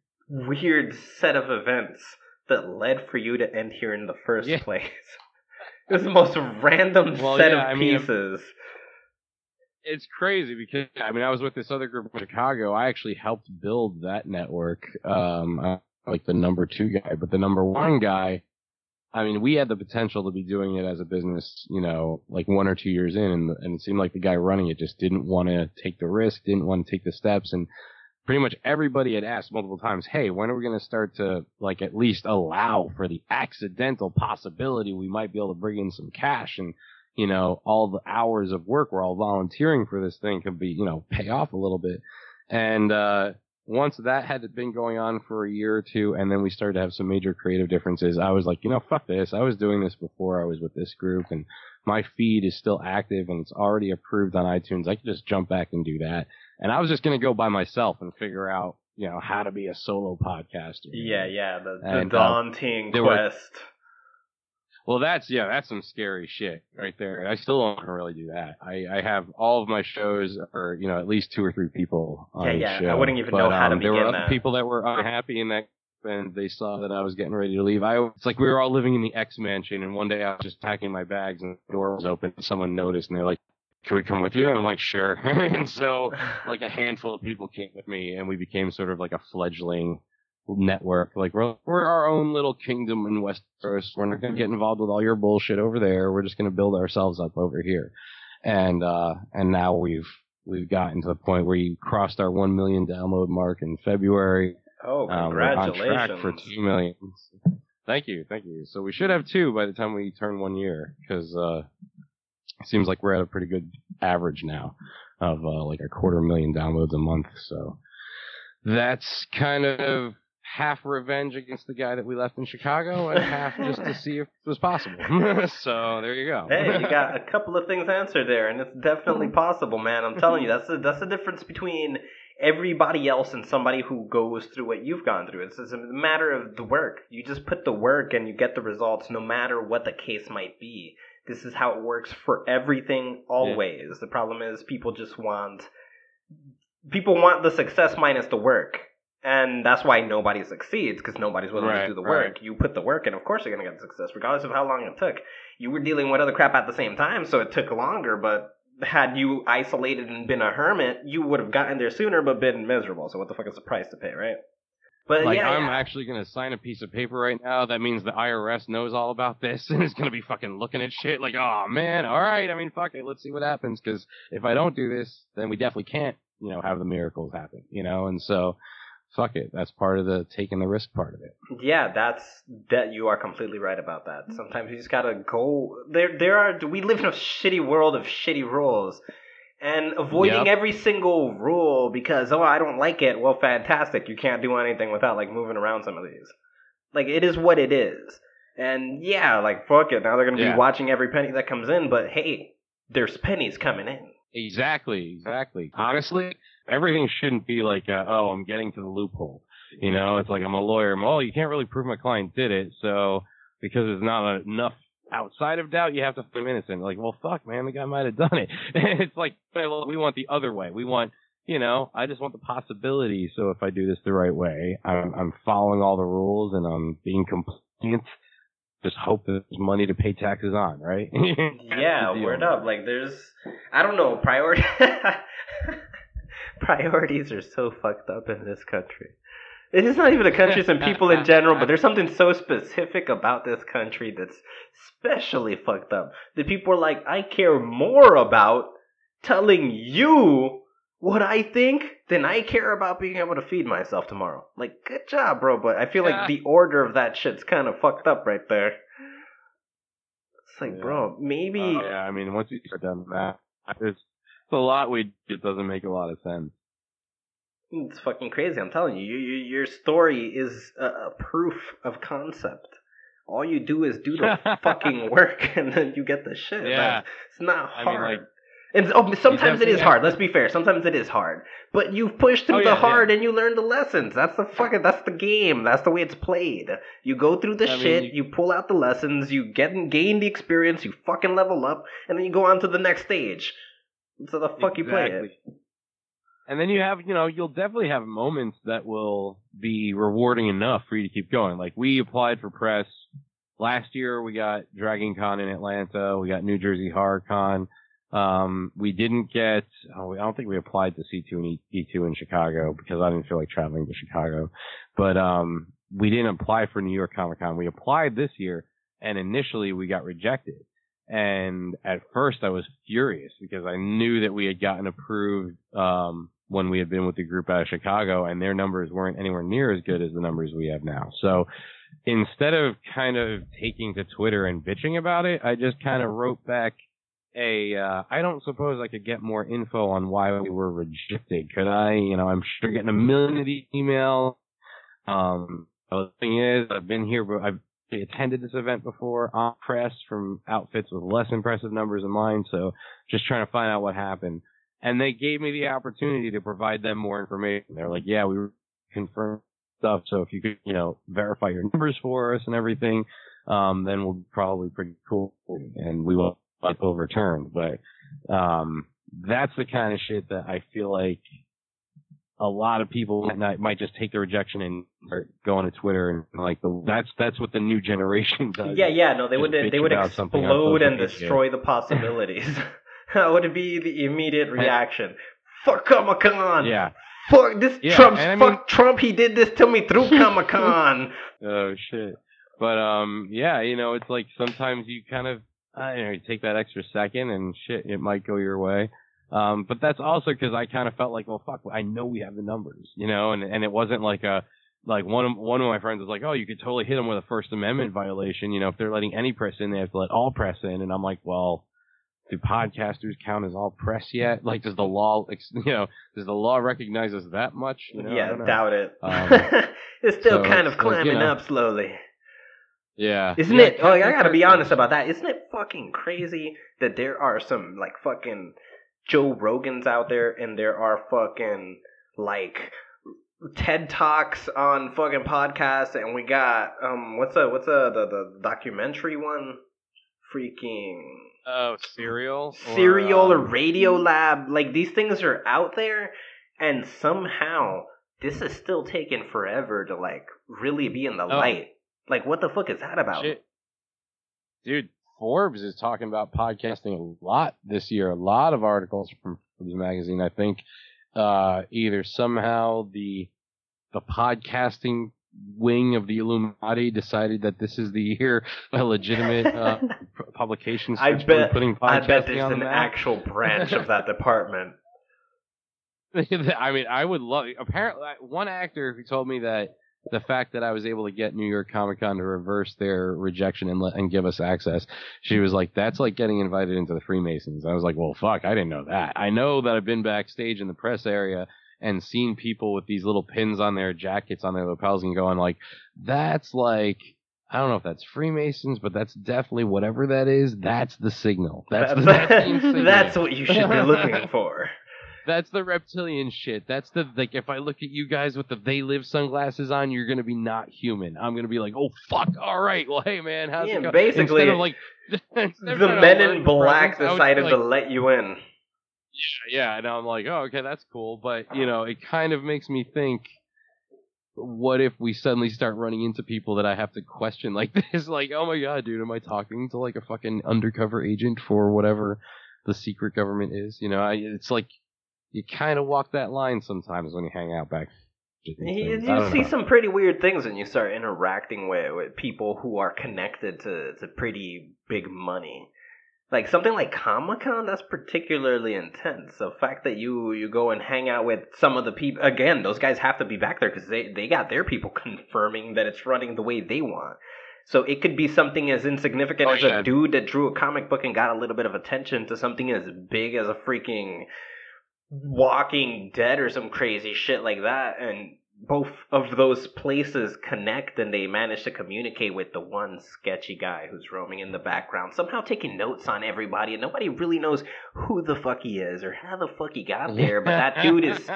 set of events that led for you to end here in the first place. It was the most random set of pieces. It's crazy because, I was with this other group in Chicago. I actually helped build that network, like the number two guy. But the number one guy, we had the potential to be doing it as a business, you know, like 1 or 2 years in. And it seemed like the guy running it just didn't want to take the risk, didn't want to take the steps. And pretty much everybody had asked multiple times, hey, when are we going to start to, like, at least allow for the accidental possibility we might be able to bring in some cash? And, you know, all the hours of work we're all volunteering for this thing could be, you know, pay off a little bit. And once that had been going on for a year or two, and then we started to have some major creative differences, I was like, you know, fuck this. I was doing this before I was with this group, and my feed is still active, and it's already approved on iTunes. I could just jump back and do that. And I was just going to go by myself and figure out, you know, how to be a solo podcaster. Yeah, the daunting quest. Well, that's some scary shit right there. I still don't really do that. I have all of my shows are, you know, at least 2 or 3 people on each show. I wouldn't even know how to begin that. There were other people that were unhappy in that, and they saw that I was getting ready to leave. It's like we were all living in the X mansion, and one day I was just packing my bags, and the door was open, and someone noticed, and they're like, can we come with you? And I'm like, sure. And so, like, a handful of people came with me, and we became sort of like a fledgling network. Like we're our own little kingdom in West Coast. We're not going to get involved with all your bullshit over there. We're just going to build ourselves up over here. And now we've gotten to the point where you crossed our 1 million download mark in February. Oh, congratulations. We're on track for 2 million. Thank you. So we should have 2 by the time we turn 1 year, because it seems like we're at a pretty good average now of like a 250,000 downloads a month. So that's kind of half revenge against the guy that we left in Chicago and half just to see if it was possible. So there you go. Hey, you got a couple of things answered there, and it's definitely possible, man. I'm telling you, that's the difference between everybody else and somebody who goes through what you've gone through. It's just a matter of the work. You just put the work and you get the results no matter what the case might be. This is how it works for everything always. Yeah. The problem is people want the success minus the work. And that's why nobody succeeds, because nobody's willing to do the work. You put the work in, of course you're going to get the success, regardless of how long it took. You were dealing with other crap at the same time, so it took longer. But had you isolated and been a hermit, you would have gotten there sooner but been miserable. So what the fuck is the price to pay, right? But I'm actually going to sign a piece of paper right now. That means the IRS knows all about this and is going to be fucking looking at shit like, oh, man, all right. Fuck it. Let's see what happens, because if I don't do this, then we definitely can't, you know, have the miracles happen, you know. And so fuck it. That's part of the taking the risk part of it. Yeah, that you are completely right about that. Sometimes you just got to go. We live in a shitty world of shitty rules. And avoiding every single rule because, I don't like it. Well, fantastic. You can't do anything without, like, moving around some of these. Like, it is what it is. And, fuck it. Now they're going to be watching every penny that comes in. But, hey, there's pennies coming in. Exactly. Honestly, everything shouldn't be like, I'm getting to the loophole. You know, it's like I'm a lawyer. You can't really prove my client did it. So, because there's not enough outside of doubt, you have to put him innocent. Like, well, fuck, man, the guy might have done it. It's like, we want the other way. We want you know, I just want the possibility. So if I do this the right way, I'm following all the rules and I'm being compliant. Just hope there's money to pay taxes on, right? Yeah, word up. Like, there's, I don't know, priorities are so fucked up in this country. It's not even the country, some people in general, but there's something so specific about this country that's especially fucked up. The people are like, I care more about telling you what I think than I care about being able to feed myself tomorrow. Like, good job, bro, but I feel like the order of that shit's kind of fucked up right there. It's like, bro, maybe... yeah, I mean, once you start down the map, there's a lot it doesn't make a lot of sense. It's fucking crazy. I'm telling you, your story is a proof of concept. All you do is do the fucking work, and then you get the shit. Yeah, like, it's not hard. I mean, like, and sometimes it is hard. Let's be fair. Sometimes it is hard, but you've pushed through the hard, and you learn the lessons. That's the game. That's the way it's played. You go through the you pull out the lessons, you gain the experience, you fucking level up, and then you go on to the next stage. So the fuck you play it. And then you have, you know, you'll definitely have moments that will be rewarding enough for you to keep going. Like, we applied for press last year. We got Dragon Con in Atlanta. We got New Jersey Horror Con. We didn't get, I don't think we applied to C2 and E2 in Chicago because I didn't feel like traveling to Chicago. But we didn't apply for New York Comic Con. We applied this year, and initially we got rejected. And at first I was furious because I knew that we had gotten approved when we had been with the group out of Chicago, and their numbers weren't anywhere near as good as the numbers we have now. So instead of kind of taking to Twitter and bitching about it, I just kind of wrote back I don't suppose I could get more info on why we were rejected. Could I? You know, I'm sure getting a million of these emails. The thing is, I've been here, but I've attended this event before on press from outfits with less impressive numbers than mine, so just trying to find out what happened. And they gave me the opportunity to provide them more information. They're like, yeah, we confirmed stuff, so if you could, you know, verify your numbers for us and everything, then we'll probably be pretty cool and we won't get overturned. But that's the kind of shit that I feel like a lot of people might just take the rejection and start going to Twitter and like that's what the new generation does. Yeah, no, they would explode and destroy the possibilities. That would be the immediate reaction. Fuck Comic Con. Yeah. Fuck this fuck Trump. He did this to me through Comic Con. Oh shit. But yeah, you know, it's like sometimes you kind of you take that extra second and shit, it might go your way. But that's also because I kind of felt like, well, fuck, I know we have the numbers, you know, and it wasn't like one of my friends was like, oh, you could totally hit them with a First Amendment violation. You know, if they're letting any press in, they have to let all press in. And I'm like, well, do podcasters count as all press yet? Like, does the law, you know, recognize us that much? You know, yeah, I doubt it. It's still kind of climbing up slowly. Yeah. Isn't it? Oh, I got to be honest about that. Isn't it fucking crazy that there are some like fucking Joe Rogan's out there, and there are fucking like TED Talks on fucking podcasts, and we got the documentary one, freaking Serial or Radiolab. Like, these things are out there, and somehow this is still taking forever to like really be in the light. Like, what the fuck is that about, shit, dude? Forbes is talking about podcasting a lot this year. A lot of articles from Forbes magazine. I think either somehow the podcasting wing of the Illuminati decided that this is the year a legitimate publication. I bet there's an actual branch of that department. I mean, I would love it. Apparently, one actor who told me that the fact that I was able to get New York Comic Con to reverse their rejection and give us access, she was like, that's like getting invited into the Freemasons. I was like, well, fuck, I didn't know that. I know that I've been backstage in the press area and seen people with these little pins on their jackets, on their lapels, and going like, that's like, I don't know if that's Freemasons, but that's definitely whatever that is. That's the signal. That's what you should be looking for. That's the reptilian shit. That's the, like, if I look at you guys with the They Live sunglasses on, you're going to be not human. I'm going to be like, oh, fuck, all right. Well, hey, man, how's it going? Basically, instead of, like, the Men in Black decided to let you in. Yeah, and I'm like, oh, okay, that's cool, but, you know, it kind of makes me think, what if we suddenly start running into people that I have to question like this? Like, oh my god, dude, am I talking to, like, a fucking undercover agent for whatever the secret government is? You know, it's like, you kind of walk that line sometimes when you hang out back. You see some pretty weird things when you start interacting with people who are connected to pretty big money. Like, something like Comic-Con, that's particularly intense. The fact that you go and hang out with some of the people... Again, those guys have to be back there because they got their people confirming that it's running the way they want. So it could be something as insignificant a dude that drew a comic book and got a little bit of attention to something as big as a freaking Walking Dead or some crazy shit like that. And both of those places connect, and they manage to communicate with the one sketchy guy who's roaming in the background, somehow taking notes on everybody, and nobody really knows who the fuck he is or how the fuck he got there, but that dude is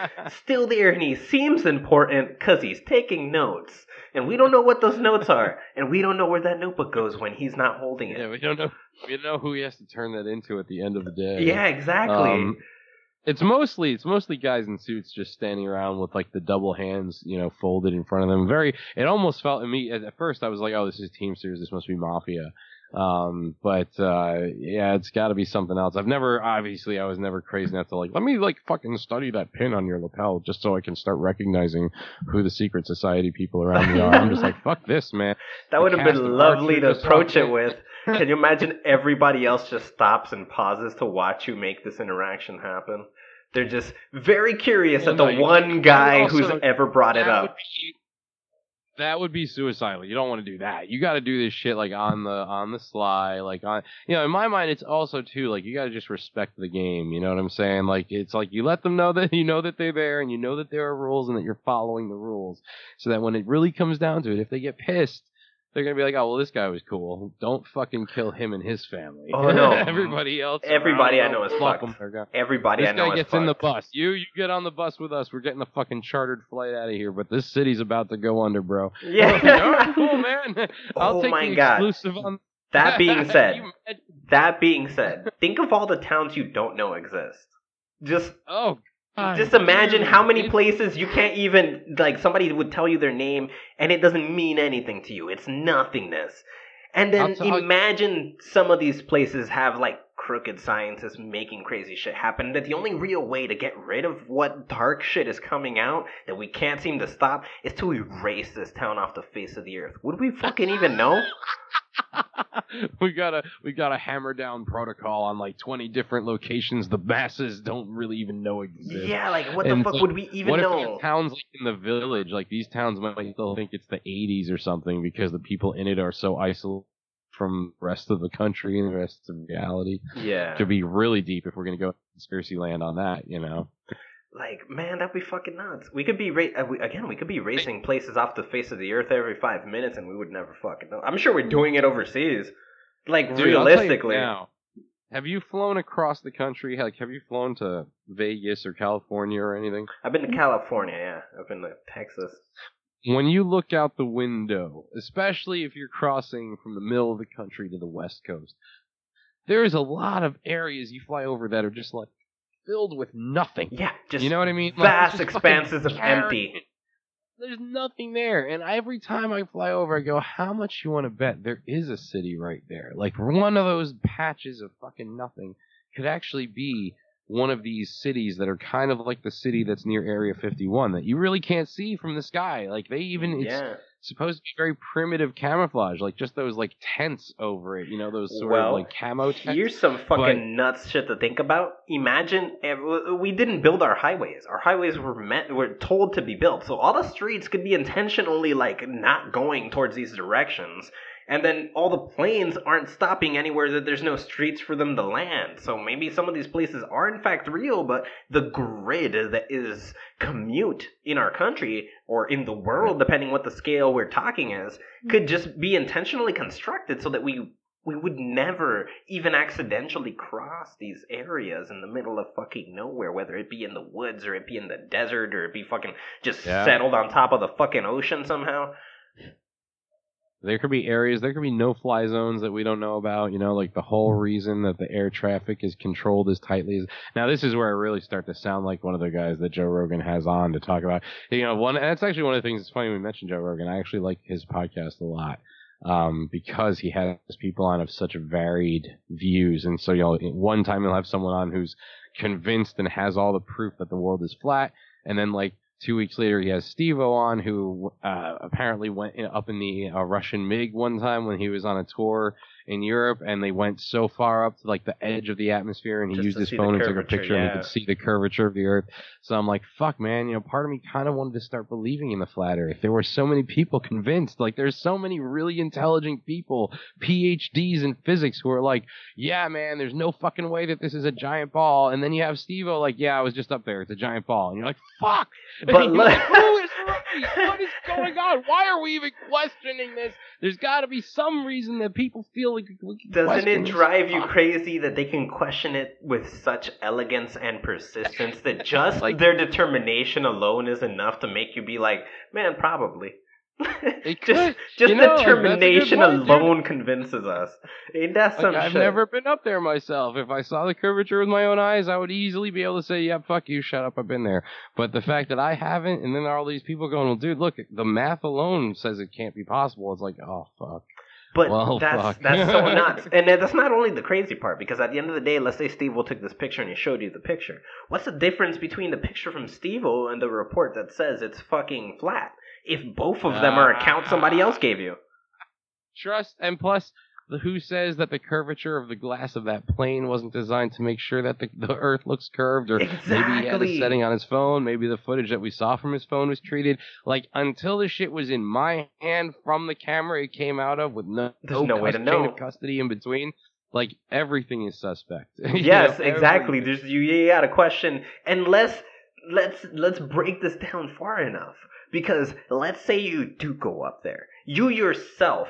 still there, and he seems important because he's taking notes, and we don't know what those notes are, and we don't know where that notebook goes when he's not holding it. Yeah, we don't know who he has to turn that into at the end of the day. Yeah, exactly. It's mostly guys in suits just standing around with, like, the double hands, you know, folded in front of them. It almost felt to me at first, I was like, oh, this is Teamsters, this must be Mafia. Yeah, it's got to be something else. I was never crazy enough to, like, let me, like, fucking study that pin on your lapel just so I can start recognizing who the secret society people around me are. I'm just like, fuck this, man. That would have been lovely to approach it with. Can you imagine everybody else just stops and pauses to watch you make this interaction happen? They're just very curious one guy who's ever brought it up. That would be suicidal. You don't want to do that. You got to do this shit, like, on the sly, like, on, you know, in my mind, it's also too, like, you got to just respect the game. You know what I'm saying? Like, it's like you let them know that you know that they're there, and you know that there are rules, and that you're following the rules, so that when it really comes down to it, if they get pissed, they're going to be like, oh, well, this guy was cool. Don't fucking kill him and his family. Oh, no. Everybody I know is fucked. Everybody I know is fucked. This guy gets in the bus. You get on the bus with us. We're getting the fucking chartered flight out of here, but this city's about to go under, bro. Yeah. All right, cool, man. I'll take the exclusive on... That being said, think of all the towns you don't know exist. Just imagine how many places you can't even, like, somebody would tell you their name, and it doesn't mean anything to you. It's nothingness. And then imagine some of these places have, like, crooked scientists making crazy shit happen, that the only real way to get rid of what dark shit is coming out that we can't seem to stop is to erase this town off the face of the earth. Would we fucking even know? We gotta hammer down protocol on, like, 20 different locations the masses don't really even know exist. Yeah, like, what the fuck would we even know? What if there's towns, like, in the village, like, these towns might still think it's the 80s or something because the people in it are so isolated from the rest of the country and the rest of reality. Yeah. To be really deep if we're going to go conspiracy land on that, you know? Like, man, that'd be fucking nuts. We could be, we could be racing places off the face of the earth every 5 minutes, and we would never fucking know. I'm sure we're doing it overseas. Like, dude, realistically. Now, have you flown across the country? Like, have you flown to Vegas or California or anything? I've been to California, yeah. I've been to Texas. When you look out the window, especially if you're crossing from the middle of the country to the West Coast, there is a lot of areas you fly over that are just, like, filled with nothing. Yeah, just, you know what I mean? Vast expanses of empty. There's nothing there. And every time I fly over, I go, how much you want to bet there is a city right there? Like, one of those patches of fucking nothing could actually be one of these cities that are kind of like the city that's near Area 51 that you really can't see from the sky. Like, it's supposed to be very primitive camouflage, like just those, like, tents over it, you know, those sort of like camo tents. Here's some fucking nuts shit to think about. Imagine we didn't build our highways. Our highways were told to be built, so all the streets could be intentionally, like, not going towards these directions. And then all the planes aren't stopping anywhere that there's no streets for them to land. So maybe some of these places are in fact real, but the grid that is commute in our country or in the world, depending what the scale we're talking is, could just be intentionally constructed so that we would never even accidentally cross these areas in the middle of fucking nowhere, whether it be in the woods or it be in the desert or it be fucking just settled on top of the fucking ocean somehow. There could be areas, there could be no-fly zones that we don't know about, you know, like the whole reason that the air traffic is controlled as tightly as... Now, this is where I really start to sound like one of the guys that Joe Rogan has on to talk about. You know, one, that's actually one of the things, it's funny we mentioned Joe Rogan, I actually like his podcast a lot, because he has people on of such varied views, and so, you know, one time you'll have someone on who's convinced and has all the proof that the world is flat, and then, like, 2 weeks later, he has Steve-O on, who apparently went up in the Russian MiG one time when he was on a tour in Europe, and they went so far up to like the edge of the atmosphere, and he used his phone and took a picture, and he could see the curvature of the Earth. So I'm like, fuck, man, you know, part of me kind of wanted to start believing in the flat Earth. There were so many people convinced, like there's so many really intelligent people, PhDs in physics, who are like, yeah, man, there's no fucking way that this is a giant ball. And then you have Steve-O like, yeah, I was just up there, it's a giant ball. And you're like, fuck. But like, who is right? What is going on? Why are we even questioning this? There's got to be some reason that people feel like we can question. Doesn't it drive you crazy that they can question it with such elegance and persistence that just like, their determination alone is enough to make you be like, man, probably. Just you know, determination point, alone convinces us. Ain't that some I've never been up there myself. If I saw the curvature with my own eyes, I would easily be able to say, yeah, fuck you, shut up, I've been there. But the fact that I haven't, and then all these people going, well, dude, look, the math alone says it can't be possible. It's like, oh, fuck. But well, that's so nuts. And that's not only the crazy part, because at the end of the day, let's say Steve-O took this picture and he showed you the picture. What's the difference between the picture from Steve-O and the report that says it's fucking flat? If both of them are accounts somebody else gave you. Trust, and plus, who says that the curvature of the glass of that plane wasn't designed to make sure that the Earth looks curved? Or maybe he had a setting on his phone, maybe the footage that we saw from his phone was treated. Like, until the shit was in my hand from the camera it came out of, with no way to know. Chain of custody in between. Like, everything is suspect. Yes, you know, exactly. There's you got a question. And let's break this down far enough. Because let's say you do go up there. You yourself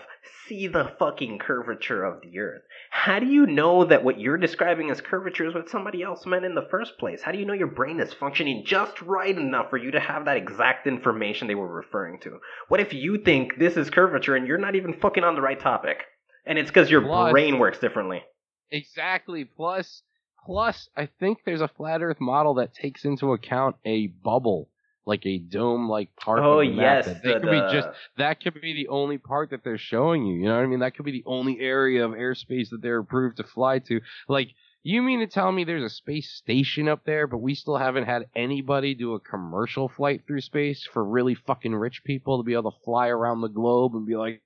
see the fucking curvature of the Earth. How do you know that what you're describing as curvature is what somebody else meant in the first place? How do you know your brain is functioning just right enough for you to have that exact information they were referring to? What if you think this is curvature and you're not even fucking on the right topic? And it's because your brain works differently. Exactly. Plus, I think there's a flat Earth model that takes into account a bubble. Like a dome-like part of the map. That could be the only part that they're showing you. You know what I mean? That could be the only area of airspace that they're approved to fly to. Like, you mean to tell me there's a space station up there, but we still haven't had anybody do a commercial flight through space for really fucking rich people to be able to fly around the globe and be like,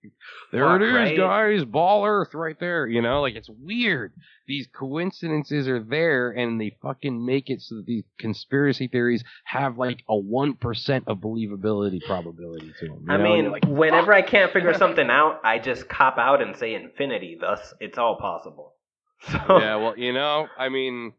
there it is, guys, ball Earth right there. You know, like, it's weird. These coincidences are there, and they fucking make it so that these conspiracy theories have like a 1% of believability probability to them. I mean, like, whenever I can't figure something out, I just cop out and say infinity. Thus, it's all possible. So. Yeah, well, you know, I mean,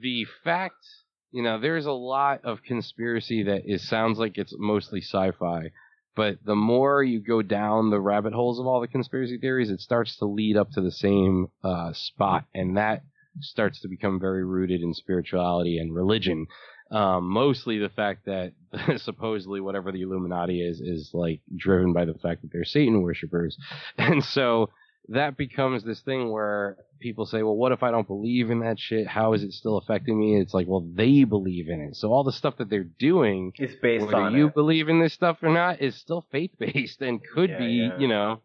the fact, you know, there's a lot of conspiracy that sounds like it's mostly sci-fi. But the more you go down the rabbit holes of all the conspiracy theories, it starts to lead up to the same spot. And that starts to become very rooted in spirituality and religion. Mostly the fact that supposedly whatever the Illuminati is like driven by the fact that they're Satan worshipers. And so that becomes this thing where people say, well, what if I don't believe in that shit? How is it still affecting me? It's like, well, they believe in it. So all the stuff that they're doing, it's based on whether you believe in this stuff or not, is still faith-based and could be, you know,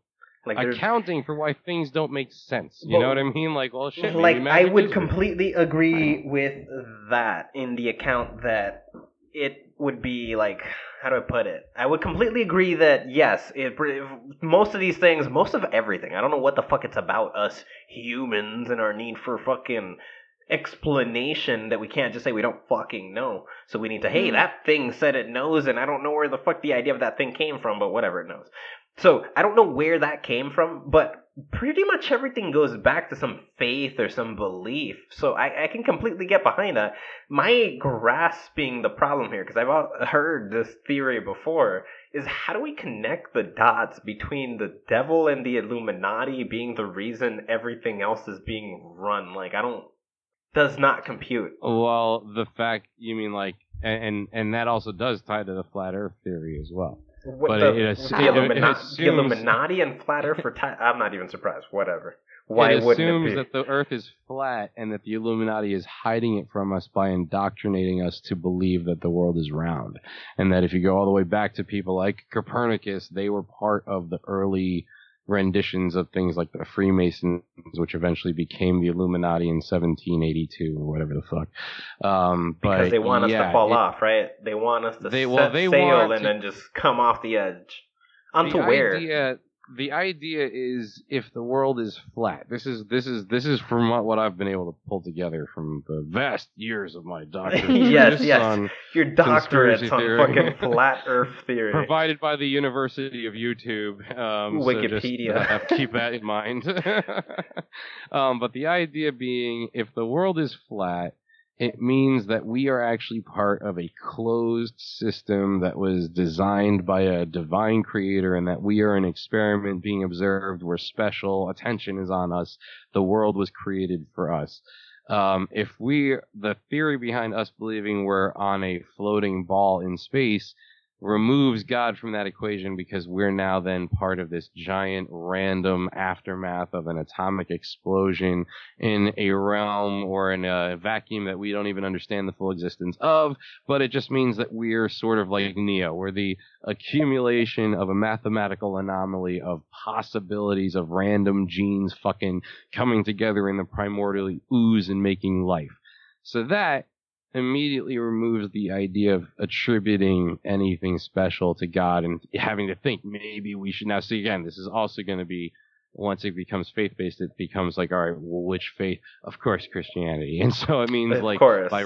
like accounting for why things don't make sense. You know what I mean? Like, well, shit. Like, I would completely agree with that in the account that it would be like, how do I put it? I would completely agree that, yes, most of these things, most of everything, I don't know what the fuck it's about us humans and our need for fucking explanation that we can't just say we don't fucking know. So we need to, hey, that thing said it knows, and I don't know where the fuck the idea of that thing came from, but whatever, it knows. So I don't know where that came from, but pretty much everything goes back to some faith or some belief. So I can completely get behind that. My grasping the problem here, because I've heard this theory before, is how do we connect the dots between the devil and the Illuminati being the reason everything else is being run? Like, does not compute. Well, the fact, you mean like, and that also does tie to the flat Earth theory as well. The Illuminati and flat Earth. I'm not even surprised. Whatever. Why wouldn't it be? That the Earth is flat and that the Illuminati is hiding it from us by indoctrinating us to believe that the world is round, and that if you go all the way back to people like Copernicus, they were part of the early renditions of things like the Freemasons, which eventually became the Illuminati in 1782 or whatever the fuck. Because they want us to fall off, right? They want us to sail and then just come off the edge. Onto where? The idea is, if the world is flat, this is from what I've been able to pull together from the vast years of my doctorate. yes, your doctorate on fucking flat Earth theory, provided by the University of YouTube. Wikipedia. So just, keep that in mind. But the idea being, if the world is flat, it means that we are actually part of a closed system that was designed by a divine creator, and that we are an experiment being observed. We're special. Attention is on us. The world was created for us. The theory behind us believing we're on a floating ball in space removes God from that equation, because we're now then part of this giant random aftermath of an atomic explosion in a realm or in a vacuum that we don't even understand the full existence of, but it just means that we're sort of like Neo. We're the accumulation of a mathematical anomaly of possibilities of random genes fucking coming together in the primordial ooze and making life. So that immediately removes the idea of attributing anything special to God and having to think maybe we should now see. Again, this is also going to be, once it becomes faith-based, it becomes like, all right, well, which faith? Of course, Christianity. And so it means like by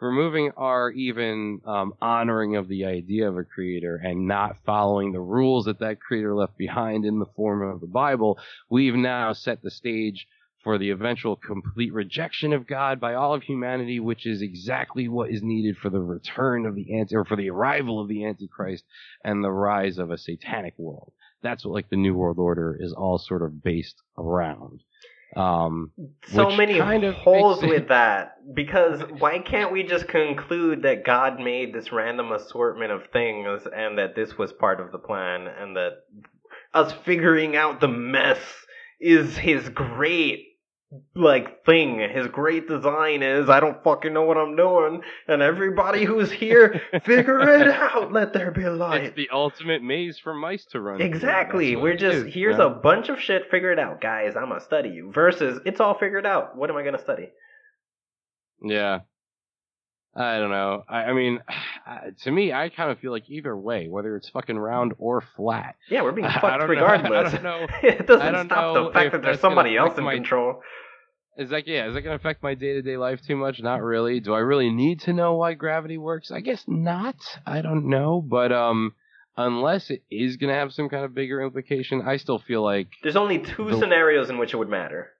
removing our even honoring of the idea of a creator and not following the rules that that creator left behind in the form of the Bible, we've now set the stage for the eventual complete rejection of God by all of humanity, which is exactly what is needed for the return of the for the arrival of the Antichrist and the rise of a satanic world. That's what, like, the New World Order is all sort of based around. So many holes with that, because why can't we just conclude that God made this random assortment of things and that this was part of the plan, and that us figuring out the mess is his great thing. His great design is, I don't fucking know what I'm doing, and everybody who's here, figure it out. Let there be light. It's the ultimate maze for mice to run. Exactly. We're just, here's a bunch of shit, figure it out, guys. I'm gonna study you. Versus, it's all figured out. What am I gonna study? Yeah. I don't know. I mean, to me, I kind of feel like either way, whether it's fucking round or flat. Yeah, we're being fucked regardless. I don't know. It doesn't stop the fact that there's somebody else in control. Is that going to affect my day-to-day life too much? Not really. Do I really need to know why gravity works? I guess not. I don't know. But unless it is going to have some kind of bigger implication, I still feel like... There's only two scenarios in which it would matter.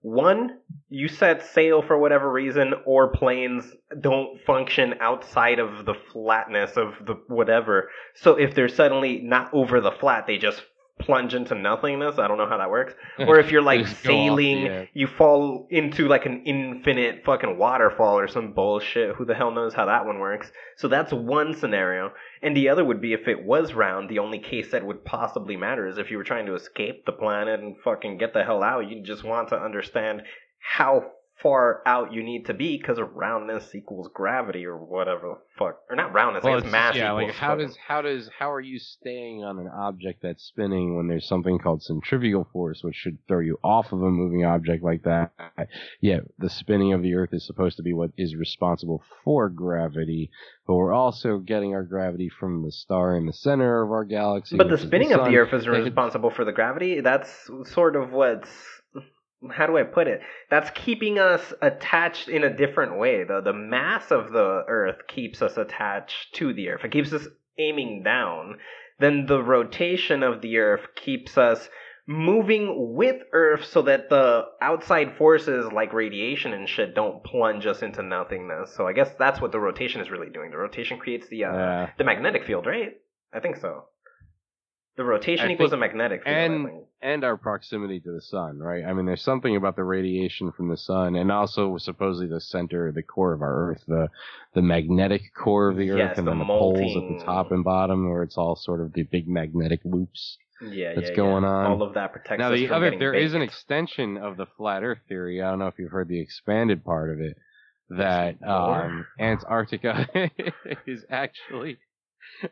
One, you set sail for whatever reason, or planes don't function outside of the flatness of the whatever. So if they're suddenly not over the flat, they just plunge into nothingness. I don't know how that works. Or if you're like sailing, you fall into like an infinite fucking waterfall or some bullshit. Who the hell knows how that one works? So that's one scenario. And the other would be, if it was round, the only case that would possibly matter is if you were trying to escape the planet and fucking get the hell out. You just want to understand how far out you need to be, because roundness equals gravity or whatever the fuck. Or not roundness, well, it's mass. Yeah, like how are you staying on an object that's spinning when there's something called centrifugal force, which should throw you off of a moving object like that? Yeah, the spinning of the Earth is supposed to be what is responsible for gravity, but we're also getting our gravity from the star in the center of our galaxy. But the spinning of the Earth is responsible for the gravity? That's sort of what's... How do I put it? That's keeping us attached in a different way. The mass of the Earth keeps us attached to the Earth. It keeps us aiming down. Then the rotation of the Earth keeps us moving with Earth so that the outside forces like radiation and shit don't plunge us into nothingness. So I guess that's what the rotation is really doing. The rotation creates the magnetic field, right? I think so. The rotation equals a magnetic field. And our proximity to the sun, right? I mean, there's something about the radiation from the sun, and also supposedly the center, the core of our Earth, the magnetic core of the Earth, and then the poles at the top and bottom, where it's all sort of the big magnetic loops that's going on. All of that protects us from getting baked. There is an extension of the flat Earth theory. I don't know if you've heard the expanded part of it, that Antarctica is actually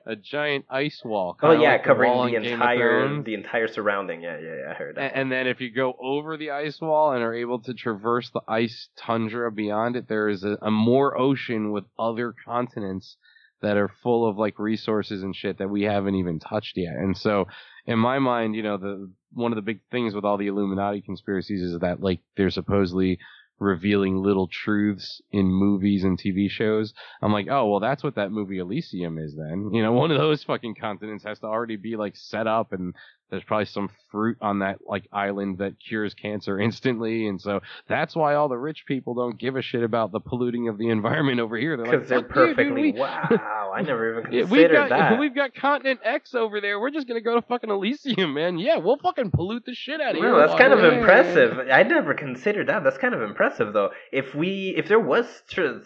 a giant ice wall. Oh yeah, like covering the entire surrounding. Yeah, I heard that. And then if you go over the ice wall and are able to traverse the ice tundra beyond it, there is a more ocean with other continents that are full of like resources and shit that we haven't even touched yet. And so in my mind, you know, the one of the big things with all the Illuminati conspiracies is that like they're supposedly revealing little truths in movies and TV shows. I'm like, oh, well, that's what that movie Elysium is then. You know, one of those fucking continents has to already be like set up, and there's probably some fruit on that like island that cures cancer instantly. And so that's why all the rich people don't give a shit about the polluting of the environment over here. They're like, they're perfectly, wow, I never even considered that. We've got continent X over there. We're just going to go to fucking Elysium, man. Yeah, we'll fucking pollute the shit out of here. That's kind of impressive. I never considered that. That's kind of impressive, though. If there was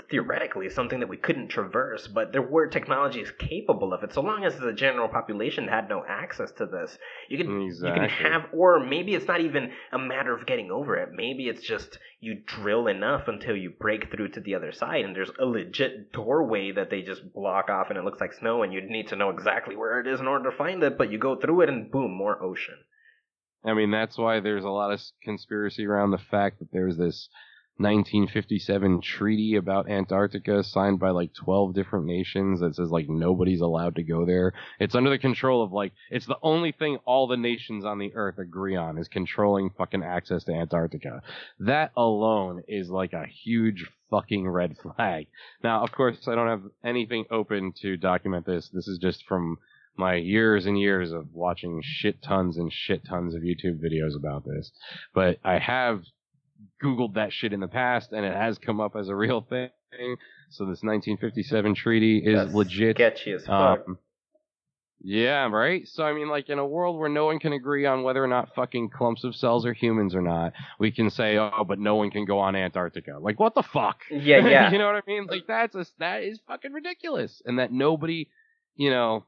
theoretically something that we couldn't traverse, but there were technologies capable of it, so long as the general population had no access to this. You can have, or maybe it's not even a matter of getting over it. Maybe it's just you drill enough until you break through to the other side, and there's a legit doorway that they just block off, and it looks like snow, and you need to know exactly where it is in order to find it, but you go through it, and boom, more ocean. I mean, that's why there's a lot of conspiracy around the fact that there's this 1957 treaty about Antarctica signed by like 12 different nations that says like nobody's allowed to go there. It's under the control of like, it's the only thing all the nations on the earth agree on is controlling fucking access to Antarctica. That alone is like a huge fucking red flag. Now, of course, I don't have anything open to document this. This is just from my years and years of watching shit tons of YouTube videos about this, but I have Googled that shit in the past, and it has come up as a real thing. So this 1957 treaty is legit. Sketchy as fuck. Yeah, right? So, I mean, like, in a world where no one can agree on whether or not fucking clumps of cells are humans or not, we can say, oh, but no one can go on Antarctica. Like, what the fuck? Yeah. You know what I mean? Like, that is fucking ridiculous. And that nobody, you know,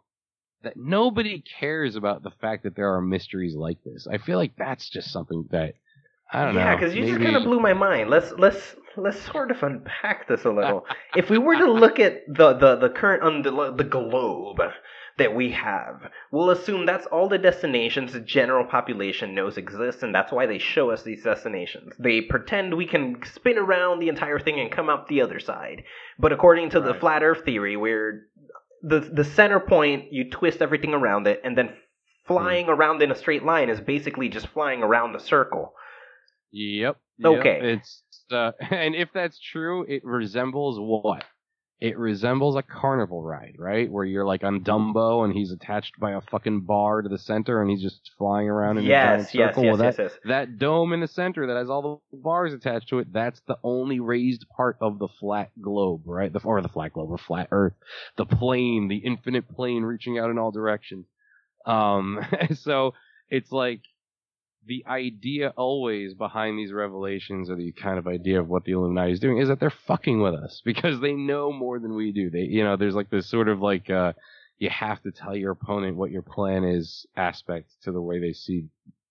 that nobody cares about the fact that there are mysteries like this. I feel like that's just something that I don't know. Yeah, because you just kind of blew my mind. Let's sort of unpack this a little. If we were to look at the current the globe that we have, we'll assume that's all the destinations the general population knows exist, and that's why they show us these destinations. They pretend we can spin around the entire thing and come out the other side. But according to the flat Earth theory, where the center point, you twist everything around it, and then flying around in a straight line is basically just flying around the circle. Yep. Okay. It's and if that's true, it resembles what? It resembles a carnival ride, right? Where you're like on Dumbo, and he's attached by a fucking bar to the center, and he's just flying around in a giant circle. That dome in the center that has all the bars attached to it, that's the only raised part of the flat globe, right? Or flat Earth. The plane, the infinite plane reaching out in all directions. So it's like, the idea always behind these revelations, or the kind of idea of what the Illuminati is doing, is that they're fucking with us because they know more than we do. They, you know, there's like this sort of like you have to tell your opponent what your plan is aspect to the way they see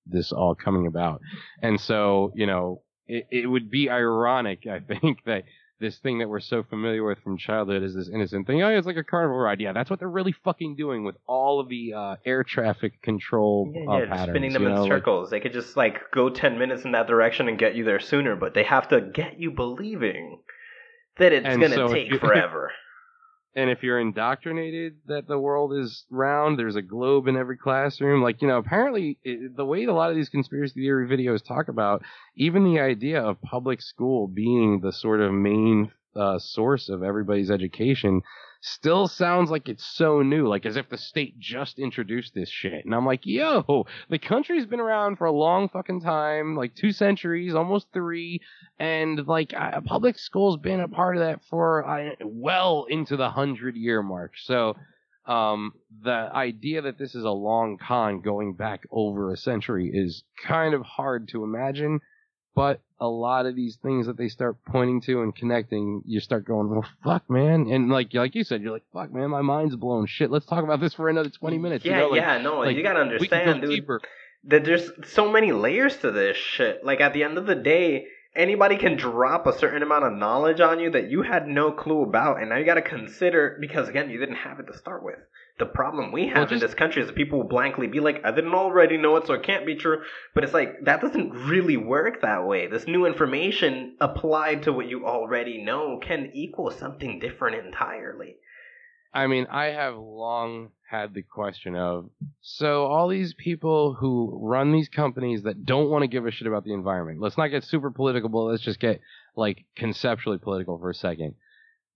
this all coming about. And so, you know, it would be ironic, I think, that this thing that we're so familiar with from childhood is this innocent thing. Oh, yeah, it's like a carnival ride. Yeah, that's what they're really fucking doing with all of the air traffic control patterns. Spinning them in circles. Like, they could just, like, go 10 minutes in that direction and get you there sooner, but they have to get you believing that it's going to take forever. And if you're indoctrinated that the world is round, there's a globe in every classroom. Like, you know, apparently the way a lot of these conspiracy theory videos talk about, even the idea of public school being the sort of main source of everybody's education still sounds like it's so new, like as if the state just introduced this shit. And I'm like, yo, the country's been around for a long fucking time, like 2 centuries, almost 3. And like public school's been a part of that for well into the 100-year mark. So The idea that this is a long con going back over a century is kind of hard to imagine, but a lot of these things that they start pointing to and connecting, you start going, well, fuck, man. And like you said, you're like, fuck, man, my mind's blown. Shit, let's talk about this for another 20 minutes. Yeah, you know, like, yeah, no, like, you gotta understand, dude, deeper. That there's so many layers to this shit. Like, at the end of the day, anybody can drop a certain amount of knowledge on you that you had no clue about, and now you got to consider, because again, you didn't have it to start with. The problem we have in this country is that people will blankly be like, I didn't already know it, so it can't be true. But it's like, that doesn't really work that way. This new information applied to what you already know can equal something different entirely. I mean, I have long had the question of, so all these people who run these companies that don't want to give a shit about the environment, let's not get super political, but let's just get like conceptually political for a second.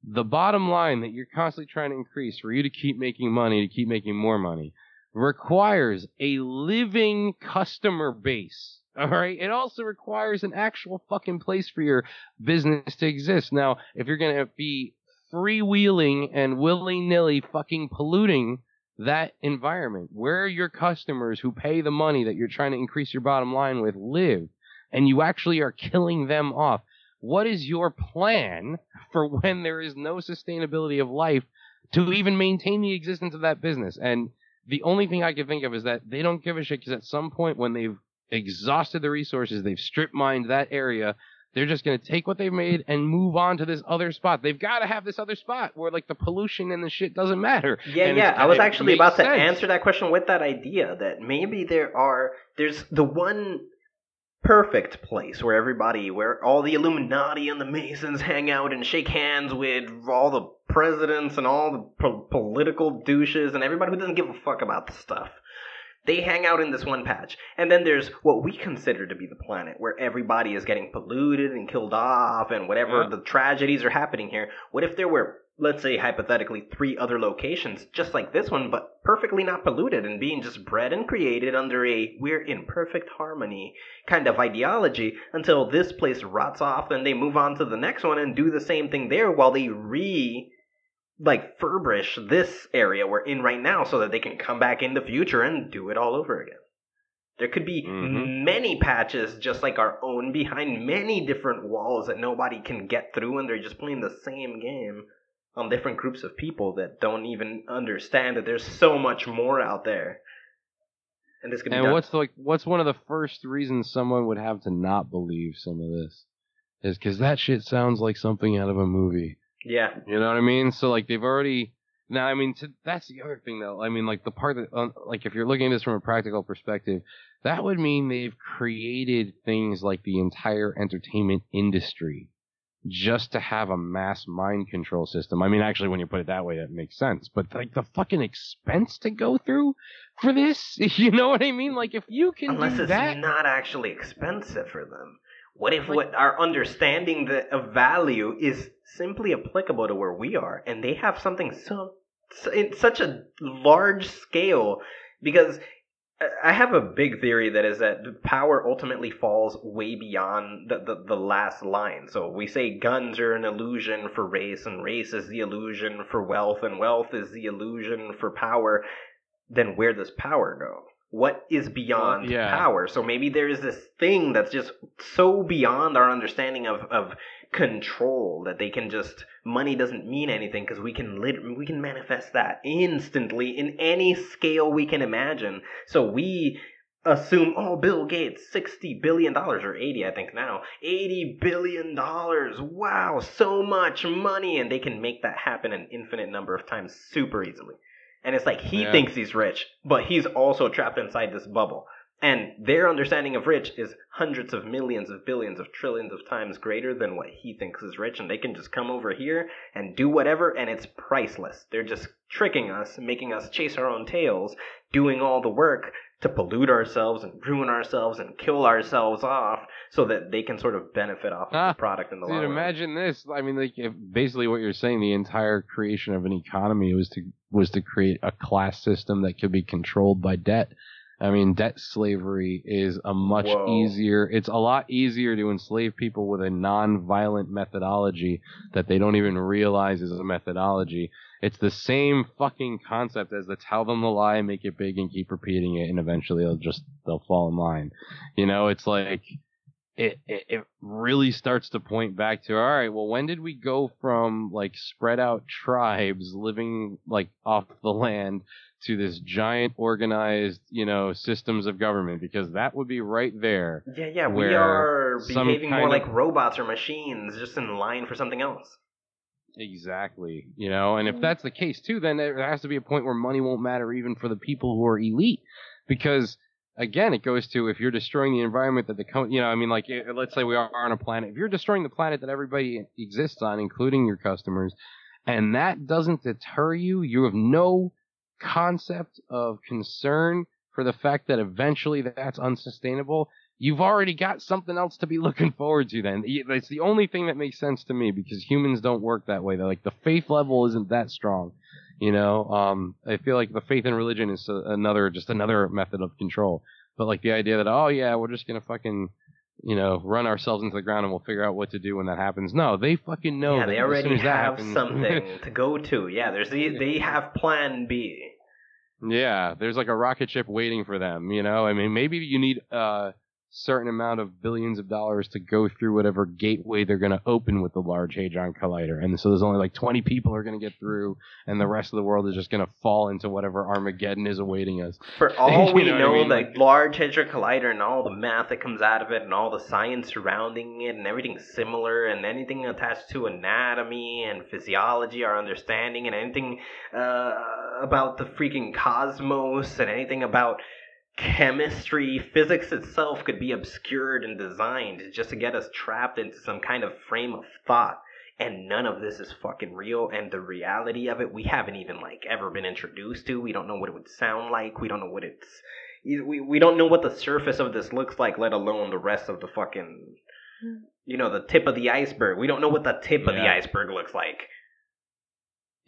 The bottom line that you're constantly trying to increase for you to keep making money, to keep making more money, requires a living customer base. All right. It also requires an actual fucking place for your business to exist. Now, if you're going to be freewheeling and willy-nilly fucking polluting that environment, where your customers who pay the money that you're trying to increase your bottom line with live, and you actually are killing them off, what is your plan for when there is no sustainability of life to even maintain the existence of that business? And the only thing I can think of is that they don't give a shit, because at some point when they've exhausted the resources, they've strip mined that area, they're just going to take what they've made and move on to this other spot. They've got to have this other spot where, like, the pollution and the shit doesn't matter. Yeah. I was actually about to answer that question with that idea that maybe there's the one perfect place where everybody, where all the Illuminati and the Masons hang out and shake hands with all the presidents and all the political douches and everybody who doesn't give a fuck about the stuff. They hang out in this one patch. And then there's what we consider to be the planet, where everybody is getting polluted and killed off and whatever the tragedies are happening here. What if there were, let's say hypothetically, 3 other locations just like this one, but perfectly not polluted and being just bred and created under a we're in perfect harmony kind of ideology until this place rots off and they move on to the next one and do the same thing there while they furbish this area we're in right now so that they can come back in the future and do it all over again. There could be many patches just like our own behind many different walls that nobody can get through, and they're just playing the same game on different groups of people that don't even understand that there's so much more out there. And this could be done. What's one of the first reasons someone would have to not believe some of this is because that shit sounds like something out of a movie. Yeah. You know what I mean? So, like, they've already... Now, I mean, that's the other thing, though. I mean, like, the part that... if you're looking at this from a practical perspective, that would mean they've created things like the entire entertainment industry just to have a mass mind control system. I mean, actually, when you put it that way, that makes sense. But, like, the fucking expense to go through for this? You know what I mean? Like, if you can do that... Unless it's not actually expensive for them. What if what our understanding of value is simply applicable to where we are, and they have something so in such a large scale? Because I have a big theory that is that the power ultimately falls way beyond the last line. So we say guns are an illusion for race, and race is the illusion for wealth, and wealth is the illusion for power. Then where does power go? What is beyond power? So maybe there is this thing that's just so beyond our understanding of control that they can just... Money doesn't mean anything because we can manifest that instantly in any scale we can imagine. So we assume, Bill Gates, $60 billion, or 80, I think now, $80 billion. Wow, so much money. And they can make that happen an infinite number of times super easily. And it's like he thinks he's rich, but he's also trapped inside this bubble. And their understanding of rich is hundreds of millions of billions of trillions of times greater than what he thinks is rich. And they can just come over here and do whatever, and it's priceless. They're just tricking us, making us chase our own tails, doing all the work to pollute ourselves and ruin ourselves and kill ourselves off so that they can sort of benefit off of the product in the long run. Imagine this. I mean, like, if basically what you're saying, the entire creation of an economy was to create a class system that could be controlled by debt. I mean, debt slavery is a much easier, it's a lot easier to enslave people with a non-violent methodology that they don't even realize is a methodology. It's the same fucking concept as the tell them the lie, make it big, and keep repeating it, and eventually they'll fall in line. You know, it's like, it really starts to point back to, all right, well, when did we go from, like, spread out tribes living, like, off the land to this giant organized, you know, systems of government? Because that would be right there. Yeah, we are behaving more like robots or machines, just in line for something else. Exactly, you know, and if that's the case, too, then there has to be a point where money won't matter even for the people who are elite, because... Again, it goes to if you're destroying the environment that the you know, I mean, like, let's say we are on a planet. If you're destroying the planet that everybody exists on, including your customers, and that doesn't deter you, you have no concept of concern for the fact that eventually that's unsustainable. You've already got something else to be looking forward to then. It's the only thing that makes sense to me, because humans don't work that way. They're like, the faith level isn't that strong. You know, I feel like the faith in religion is another method of control. But like the idea that, oh, yeah, we're just going to fucking, you know, run ourselves into the ground and we'll figure out what to do when that happens. No, they fucking know. Yeah, they already have something to go to. Yeah, they have plan B. Yeah, there's like a rocket ship waiting for them. You know, I mean, maybe you need a certain amount of billions of dollars to go through whatever gateway they're going to open with the Large Hadron Collider, and so there's only like 20 people are going to get through, and the rest of the world is just going to fall into whatever Armageddon is awaiting us. For all we know, I mean? Like, Large Hadron Collider and all the math that comes out of it and all the science surrounding it and everything similar and anything attached to anatomy and physiology, our understanding, and anything about the freaking cosmos and anything about chemistry, physics itself could be obscured and designed just to get us trapped into some kind of frame of thought, and none of this is fucking real, and the reality of it we haven't even like ever been introduced to. We don't know what it would sound like, we don't know what it's, we don't know what the surface of this looks like, let alone the rest of the fucking, you know, the tip of the iceberg. We don't know what the tip of the iceberg looks like.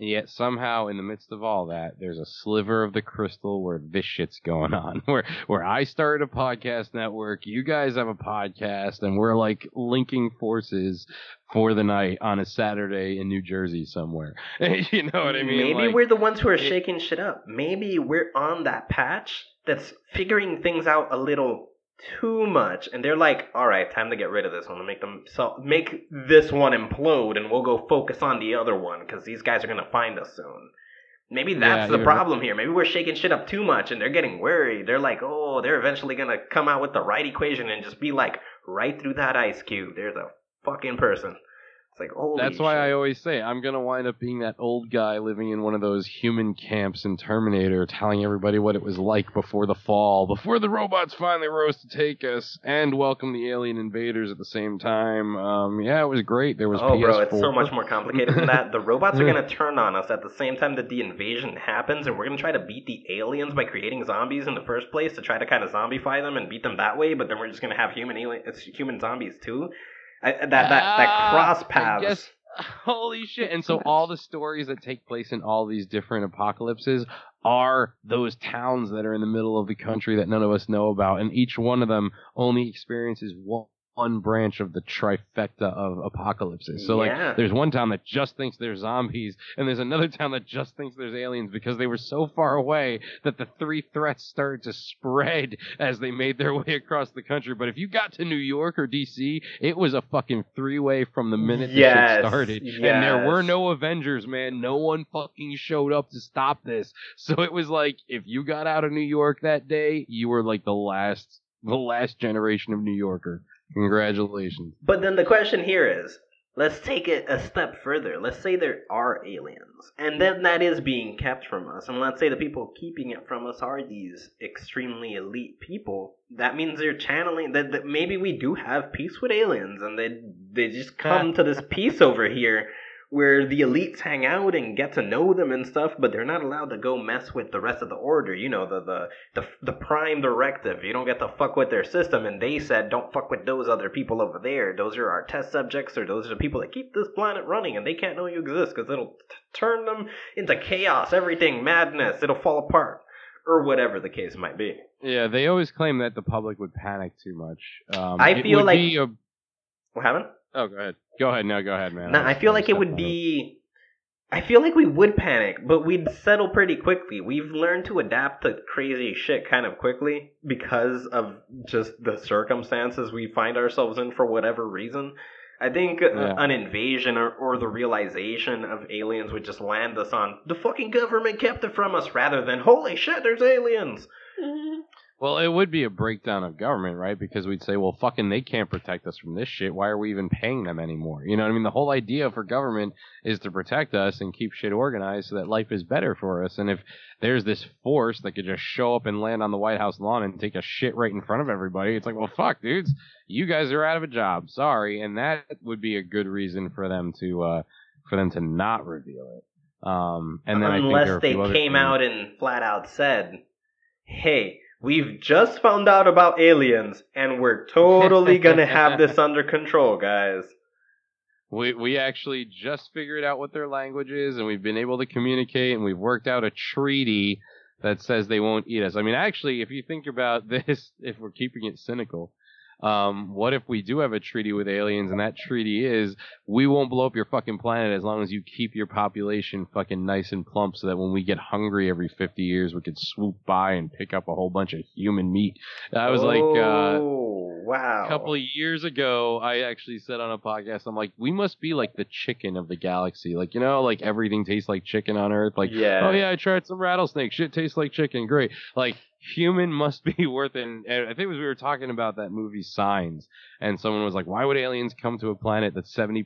And yet somehow in the midst of all that, there's a sliver of the crystal where this shit's going on. Where I started a podcast network, you guys have a podcast, and we're like linking forces for the night on a Saturday in New Jersey somewhere. You know what I mean? Maybe like, we're the ones who are shaking shit up. Maybe we're on that patch that's figuring things out a little too much, and they're like, all right, time to get rid of this one to make this one implode, and we'll go focus on the other one because these guys are going to find us soon. Maybe that's the problem here. Maybe we're shaking shit up too much, and they're getting worried. They're like, oh, they're eventually going to come out with the right equation and just be like, right through that ice cube, there's a fucking person. It's like, holy shit. That's why I always say I'm going to wind up being that old guy living in one of those human camps in Terminator, telling everybody what it was like before the fall, before the robots finally rose to take us and welcome the alien invaders at the same time. Yeah, it was great. There was PS4. Bro, it's so much more complicated than that. The robots are going to turn on us at the same time that the invasion happens, and we're going to try to beat the aliens by creating zombies in the first place to try to kind of zombify them and beat them that way, but then we're just going to have human zombies too. That cross paths. Yes. Holy shit. And so all the stories that take place in all these different apocalypses are those towns that are in the middle of the country that none of us know about. And each one of them only experiences one branch of the trifecta of apocalypses. So like there's one town that just thinks there's zombies, and there's another town that just thinks there's aliens because they were so far away that the three threats started to spread as they made their way across the country. But if you got to New York or DC, it was a fucking three-way from the minute this shit started. Yes. And there were no Avengers, man. No one fucking showed up to stop this. So it was like, if you got out of New York that day, you were like the last generation of New Yorker. Congratulations. But then the question here is, let's take it a step further. Let's say there are aliens, and then that is being kept from us. And let's say the people keeping it from us are these extremely elite people. That means they're channeling that maybe we do have peace with aliens, and they just come to this peace over here where the elites hang out and get to know them and stuff, but they're not allowed to go mess with the rest of the order, you know, the prime directive. You don't get to fuck with their system, and they said, don't fuck with those other people over there. Those are our test subjects, or those are the people that keep this planet running, and they can't know you exist, because it'll turn them into chaos, everything, madness, it'll fall apart, or whatever the case might be. Yeah, they always claim that the public would panic too much. I feel like... What happened? Oh, go ahead. Go ahead. No, go ahead, man. No, I feel like it would be... I feel like we would panic, but we'd settle pretty quickly. We've learned to adapt to crazy shit kind of quickly because of just the circumstances we find ourselves in for whatever reason. I think an invasion or the realization of aliens would just land us on, the fucking government kept it from us, rather than, holy shit, there's aliens! Well, it would be a breakdown of government, right? Because we'd say, well, fucking, they can't protect us from this shit. Why are we even paying them anymore? You know what I mean? The whole idea for government is to protect us and keep shit organized so that life is better for us. And if there's this force that could just show up and land on the White House lawn and take a shit right in front of everybody, it's like, well, fuck, dudes, you guys are out of a job. Sorry. And that would be a good reason for them to not reveal it. And then unless they came out and flat out said, hey, we've just found out about aliens, and we're totally gonna have this under control, guys. We actually just figured out what their language is, and we've been able to communicate, and we've worked out a treaty that says they won't eat us. I mean, actually, if you think about this, if we're keeping it cynical, what if we do have a treaty with aliens, and that treaty is, we won't blow up your fucking planet as long as you keep your population fucking nice and plump so that when we get hungry every 50 years, we could swoop by and pick up a whole bunch of human meat. I was wow. A couple of years ago, I actually said on a podcast, I'm like, we must be like the chicken of the galaxy. Like, you know, like everything tastes like chicken on Earth. Like, oh yeah, I tried some rattlesnake. Shit tastes like chicken. Great. Like, human must be worth it. And I think it was, we were talking about that movie Signs, and someone was like, why would aliens come to a planet that's 70%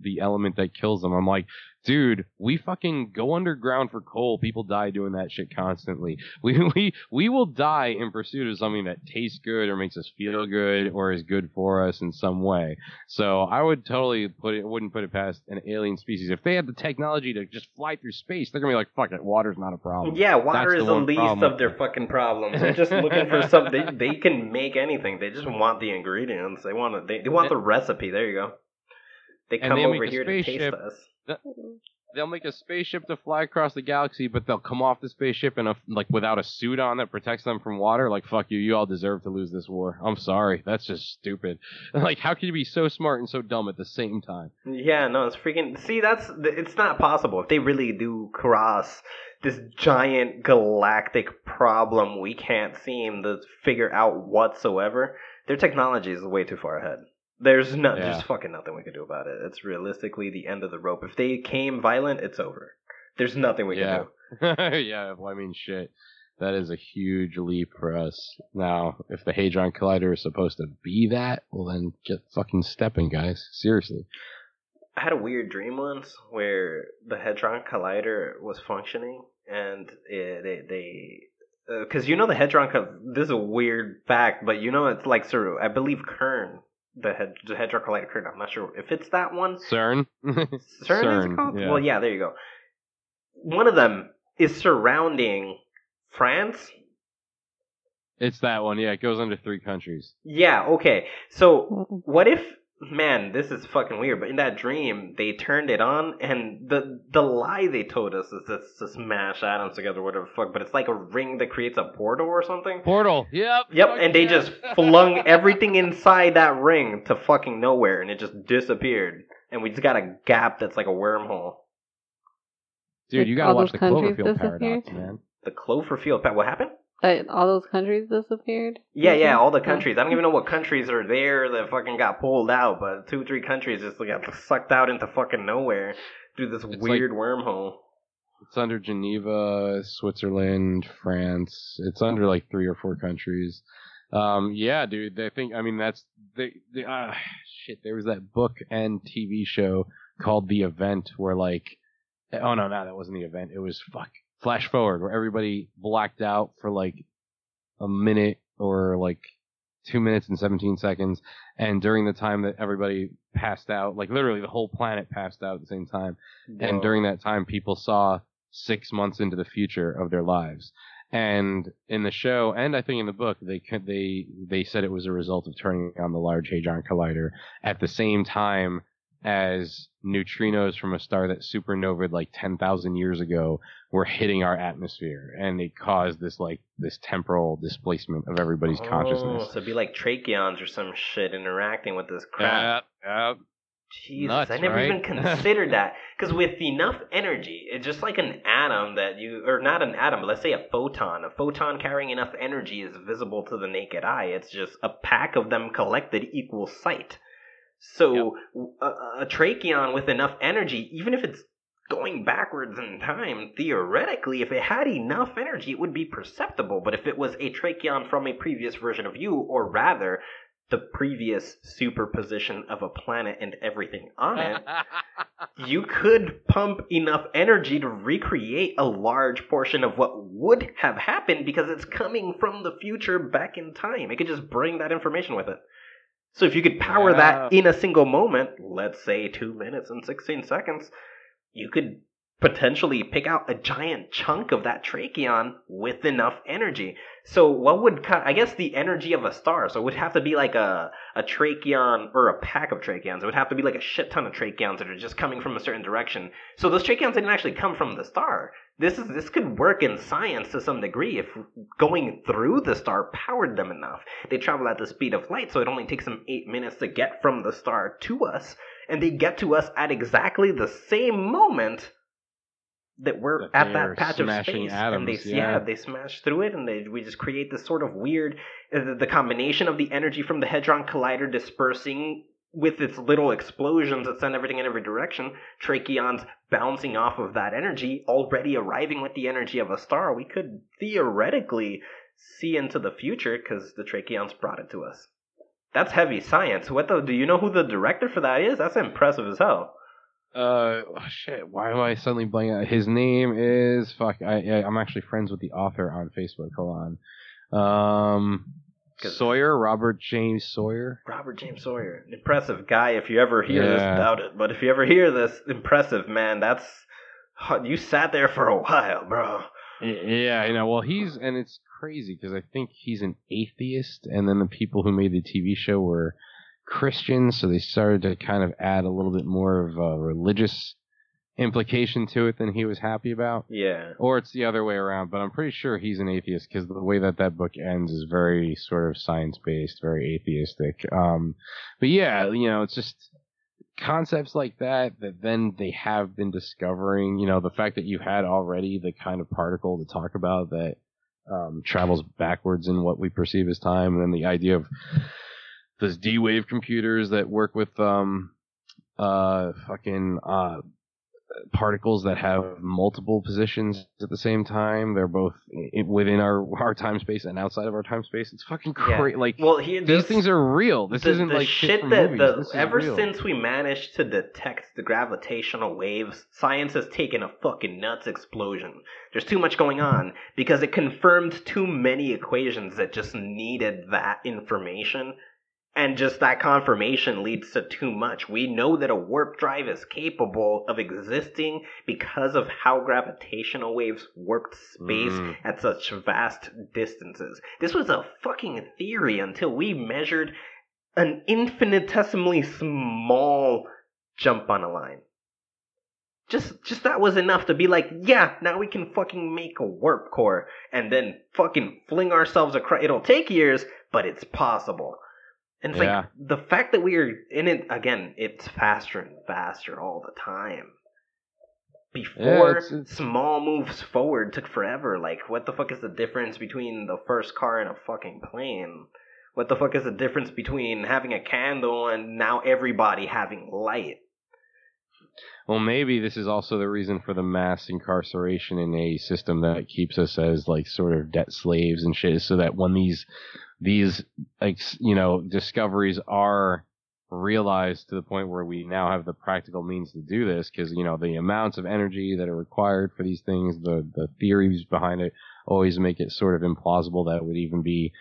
the element that kills them? I'm like, dude, we fucking go underground for coal. People die doing that shit constantly. We will die in pursuit of something that tastes good or makes us feel good or is good for us in some way. So I would totally wouldn't put it past an alien species. If they had the technology to just fly through space, they're gonna be like, fuck it, water's not a problem. Yeah, water is the least of their fucking problems. They're just looking for something. They can make anything. They just want the ingredients. They want the recipe. There you go. They come over here to taste us. They'll make a spaceship to fly across the galaxy, but they'll come off the spaceship in without a suit on that protects them from water. Like, fuck you, you all deserve to lose this war. I'm sorry, that's just stupid. Like, how can you be so smart and so dumb at the same time? Yeah, no, it's freaking... See, it's not possible. If they really do cross this giant galactic problem we can't seem to figure out whatsoever, their technology is way too far ahead. There's fucking nothing we can do about it. It's realistically the end of the rope. If they came violent, it's over. There's nothing we can do. Yeah, well, I mean, shit. That is a huge leap for us. Now, if the Hadron Collider is supposed to be that, well, then get fucking stepping, guys. Seriously. I had a weird dream once where the Hadron Collider was functioning, and they because you know the Hadron Collider, this is a weird fact, but you know it's like, sort of, I believe Kern. The Hadron Collider current. I'm not sure if it's that one. CERN? CERN is called? Yeah. Well, yeah, there you go. One of them is surrounding France. It's that one, yeah. It goes under 3 countries. Yeah, okay. So what if... Man, this is fucking weird, but in that dream, they turned it on, and the lie they told us is to smash atoms together, whatever the fuck, but it's like a ring that creates a portal or something? Portal, yep, and they just flung everything inside that ring to fucking nowhere, and it just disappeared, and we just got a gap that's like a wormhole. Dude, you gotta watch the Cloverfield Paradox, man. The Cloverfield Paradox, what happened? All those countries disappeared? Yeah, all the countries. I don't even know what countries are there that fucking got pulled out, but 2-3 countries just got sucked out into fucking nowhere through this weird wormhole. It's under Geneva, Switzerland, France. It's under like 3 or 4 countries. Yeah, dude, they think, I mean, that's, shit, there was that book and TV show called The Event where like, oh no, that wasn't The Event. It was Flash Forward, where everybody blacked out for like a minute or like 2 minutes and 17 seconds. And during the time that everybody passed out, like literally the whole planet passed out at the same time. Whoa. And during that time, people saw 6 months into the future of their lives. And in the show, and I think in the book, they said it was a result of turning on the Large Hadron Collider at the same time as neutrinos from a star that supernovaed like 10,000 years ago were hitting our atmosphere, and it caused this like this temporal displacement of everybody's consciousness. So it'd be like tracheons or some shit interacting with this crap. Jesus, nuts, I never even considered that. Because with enough energy, it's just like an atom that you, or not an atom, but let's say a photon carrying enough energy is visible to the naked eye. It's just a pack of them collected equals sight. So a tracheon with enough energy, even if it's going backwards in time, theoretically, if it had enough energy, it would be perceptible. But if it was a tracheon from a previous version of you, or rather, the previous superposition of a planet and everything on it, you could pump enough energy to recreate a large portion of what would have happened because it's coming from the future back in time. It could just bring that information with it. So if you could power that in a single moment, let's say 2 minutes and 16 seconds, you could potentially pick out a giant chunk of that tracheon with enough energy. So what would I guess the energy of a star, so it would have to be like a tracheon or a pack of tracheons. It would have to be like a shit ton of tracheons that are just coming from a certain direction. So those tracheons didn't actually come from the star. This could work in science to some degree if going through the star powered them enough. They travel at the speed of light, so it only takes them 8 minutes to get from the star to us, and they get to us at exactly the same moment that we're at that patch of space, atoms, and they they smash through it, and we just create this sort of weird, the combination of the energy from the Hadron Collider dispersing with its little explosions that send everything in every direction, tracheons bouncing off of that energy, already arriving with the energy of a star. We could theoretically see into the future because the tracheons brought it to us. That's heavy science. Do you know who the director for that is? That's impressive as hell. Why am I suddenly blanking out? His name is, I'm actually friends with the author on Facebook, hold on. Robert James Sawyer. Robert James Sawyer, impressive guy. If you ever hear this, doubt it, but if you ever hear this, impressive, man. That's, you sat there for a while, bro. Yeah, you know, well, and it's crazy, because I think he's an atheist, and then the people who made the TV show were Christians, so they started to kind of add a little bit more of a religious implication to it than he was happy about. Yeah. Or it's the other way around, but I'm pretty sure he's an atheist because the way that book ends is very sort of science-based, very atheistic. But yeah, you know, it's just concepts like that then they have been discovering, you know, the fact that you had already the kind of particle to talk about that travels backwards in what we perceive as time, and then the idea of those D-Wave computers that work with particles that have multiple positions at the same time. They're both within our time space and outside of our time space. It's fucking crazy. Yeah. Like, these things are real. This isn't like shit from movies. Ever since we managed to detect the gravitational waves, science has taken a fucking nuts explosion. There's too much going on because it confirmed too many equations that just needed that information. And just that confirmation leads to too much. We know that a warp drive is capable of existing because of how gravitational waves warped space at such vast distances. This was a fucking theory until we measured an infinitesimally small jump on a line. Just that was enough to be like, yeah, now we can fucking make a warp core and then fucking fling ourselves across. It'll take years, but it's possible. And it's like, the fact that we are in it, again, it's faster and faster all the time. Before, small moves forward took forever. Like, what the fuck is the difference between the first car and a fucking plane? What the fuck is the difference between having a candle and now everybody having light? Well, maybe this is also the reason for the mass incarceration in a system that keeps us as, like, sort of debt slaves and shit, so that when these, you know, discoveries are realized to the point where we now have the practical means to do this, because, you know, the amounts of energy that are required for these things, the theories behind it always make it sort of implausible that it would even be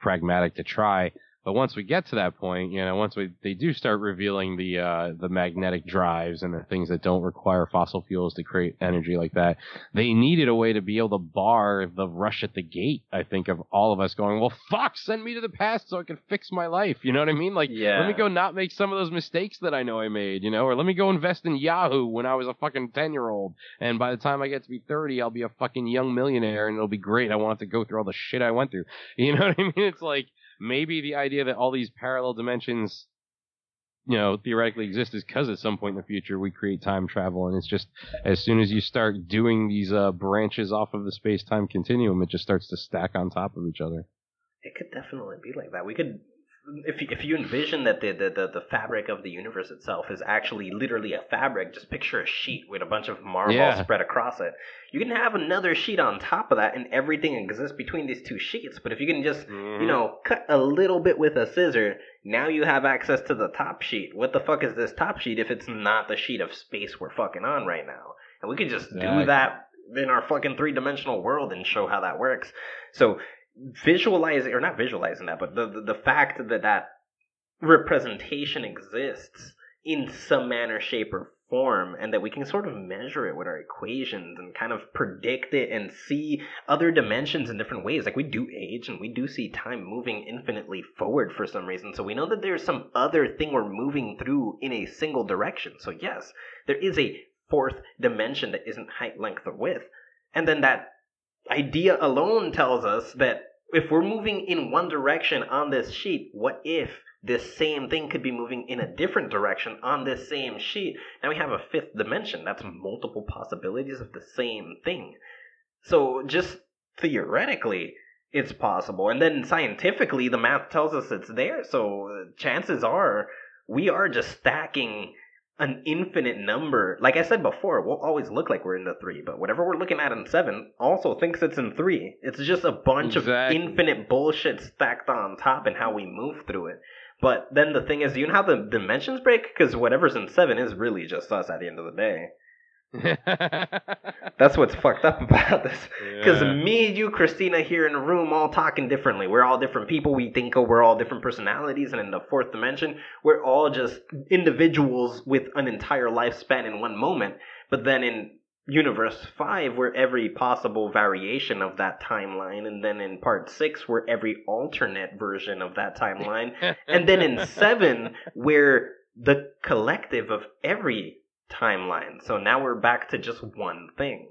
pragmatic to try. But once we get to that point, you know, once they do start revealing the magnetic drives and the things that don't require fossil fuels to create energy like that, they needed a way to be able to bar the rush at the gate, I think, of all of us going, well, fuck, send me to the past so I can fix my life. You know what I mean? Like, yeah. Let me go not make some of those mistakes that I know I made, you know, or let me go invest in Yahoo when I was a fucking 10-year-old. And by the time I get to be 30, I'll be a fucking young millionaire and it'll be great. I won't have to go through all the shit I went through. You know what I mean? It's like, maybe the idea that all these parallel dimensions, you know, theoretically exist is because at some point in the future we create time travel, and it's just as soon as you start doing these branches off of the space-time continuum, it just starts to stack on top of each other. It could definitely be like that. We could, if you envision that the fabric of the universe itself is actually literally a fabric, just picture a sheet with a bunch of marble spread across it. You can have another sheet on top of that, and everything exists between these two sheets. But if you can just, you know, cut a little bit with a scissor, now you have access to the top sheet. What the fuck is this top sheet if it's not the sheet of space we're fucking on right now? And we could just do that in our fucking three-dimensional world and show how that works. So visualizing, or not visualizing that, but the fact that that representation exists in some manner, shape, or form, and that we can sort of measure it with our equations and kind of predict it and see other dimensions in different ways. Like, we do age and we do see time moving infinitely forward for some reason, so we know that there's some other thing we're moving through in a single direction. So yes, there is a fourth dimension that isn't height, length, or width. And then that idea alone tells us that if we're moving in one direction on this sheet, what if this same thing could be moving in a different direction on this same sheet? Now we have a fifth dimension. That's multiple possibilities of the same thing. So just theoretically, it's possible. And then scientifically, the math tells us it's there. So chances are we are just stacking an infinite number. Like I said before, we'll always look like we're in the 3, but whatever we're looking at in 7 also thinks it's in 3. It's just a bunch of infinite bullshit stacked on top and how we move through it. But then the thing is, you know how the dimensions break? Because whatever's in 7 is really just us at the end of the day. That's what's fucked up about this. Because me, you, Christina here in a room all talking differently. We're all different people. We think we're all different personalities. And in the fourth dimension, we're all just individuals with an entire lifespan in one moment. But then in Universe 5, we're every possible variation of that timeline. And then in Part 6, we're every alternate version of that timeline. And then in 7, we're the collective of every timeline. So now we're back to just one thing,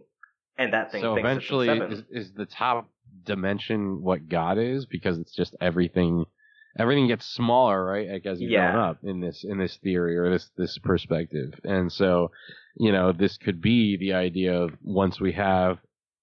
and that thing. So eventually, is the top dimension what God is? Because it's just everything. Everything gets smaller, right? Like as you're growing up in this theory or this perspective, and so, you know, this could be the idea of once we have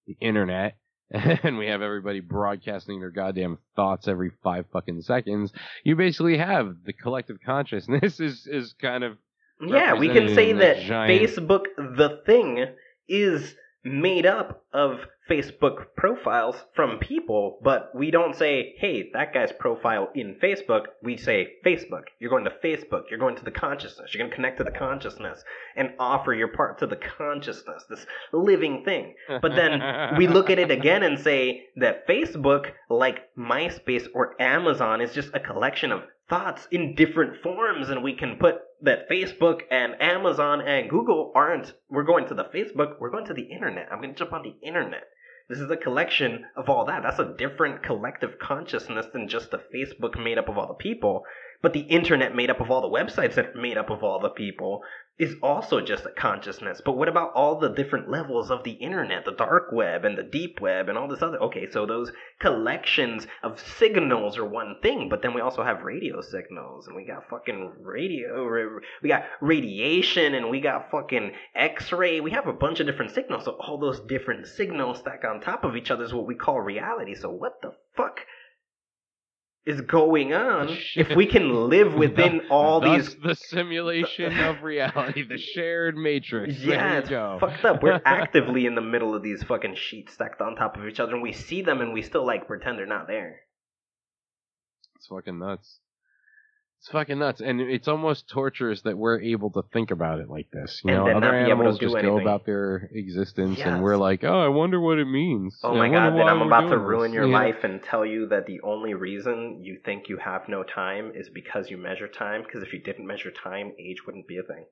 the internet and we have everybody broadcasting their goddamn thoughts every 5 fucking seconds, you basically have the collective consciousness is kind of. Yeah, we can say that Facebook, the thing, is made up of Facebook profiles from people, but we don't say, hey, that guy's profile in Facebook. We say, Facebook, you're going to Facebook, you're going to the consciousness, you're going to connect to the consciousness and offer your part to the consciousness, this living thing. But then we look at it again and say that Facebook, like MySpace or Amazon, is just a collection of thoughts in different forms, and we can put that Facebook and Amazon and Google aren't, we're going to the Facebook, we're going to the internet. I'm going to jump on the internet. This is a collection of all that. That's a different collective consciousness than just the Facebook made up of all the people. But the internet made up of all the websites that are made up of all the people is also just a consciousness. But what about all the different levels of the internet, the dark web and the deep web and all this other? Okay, so those collections of signals are one thing, but then we also have radio signals, and we got fucking radio, we got radiation, and we got fucking X-ray. We have a bunch of different signals, so all those different signals stack on top of each other is what we call reality. So what the fuck is going on if we can live within all these? The simulation of reality, the shared matrix. Yeah, it's fucked up. We're actively in the middle of these fucking sheets stacked on top of each other, and we see them and we still like pretend they're not there. It's fucking nuts. It's fucking nuts, and it's almost torturous that we're able to think about it like this. You know, other animals just go about their existence, and we're like, oh, I wonder what it means. Oh my God, then I'm about to ruin your life and tell you that the only reason you think you have no time is because you measure time, because if you didn't measure time, age wouldn't be a thing.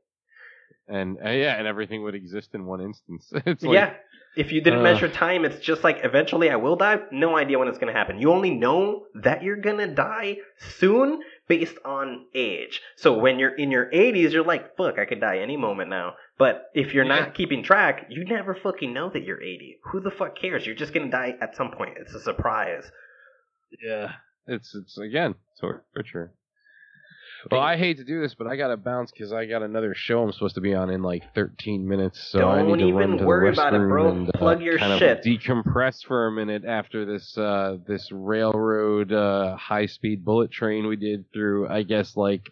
And and everything would exist in one instance. It's like, if you didn't measure time, it's just like eventually I will die. No idea when it's going to happen. You only know that you're going to die soon based on age. So when you're in your 80s, you're like, fuck, I could die any moment now. But if you're not keeping track, you never fucking know that you're 80. Who the fuck cares? You're just going to die at some point. It's a surprise. Yeah. It's again, torture. Well, I hate to do this, but I gotta bounce because I got another show I'm supposed to be on in like 13 minutes. So don't I need to run to the West Room and plug your kind shit. Of decompress for a minute after this this railroad high-speed bullet train we did through. I guess like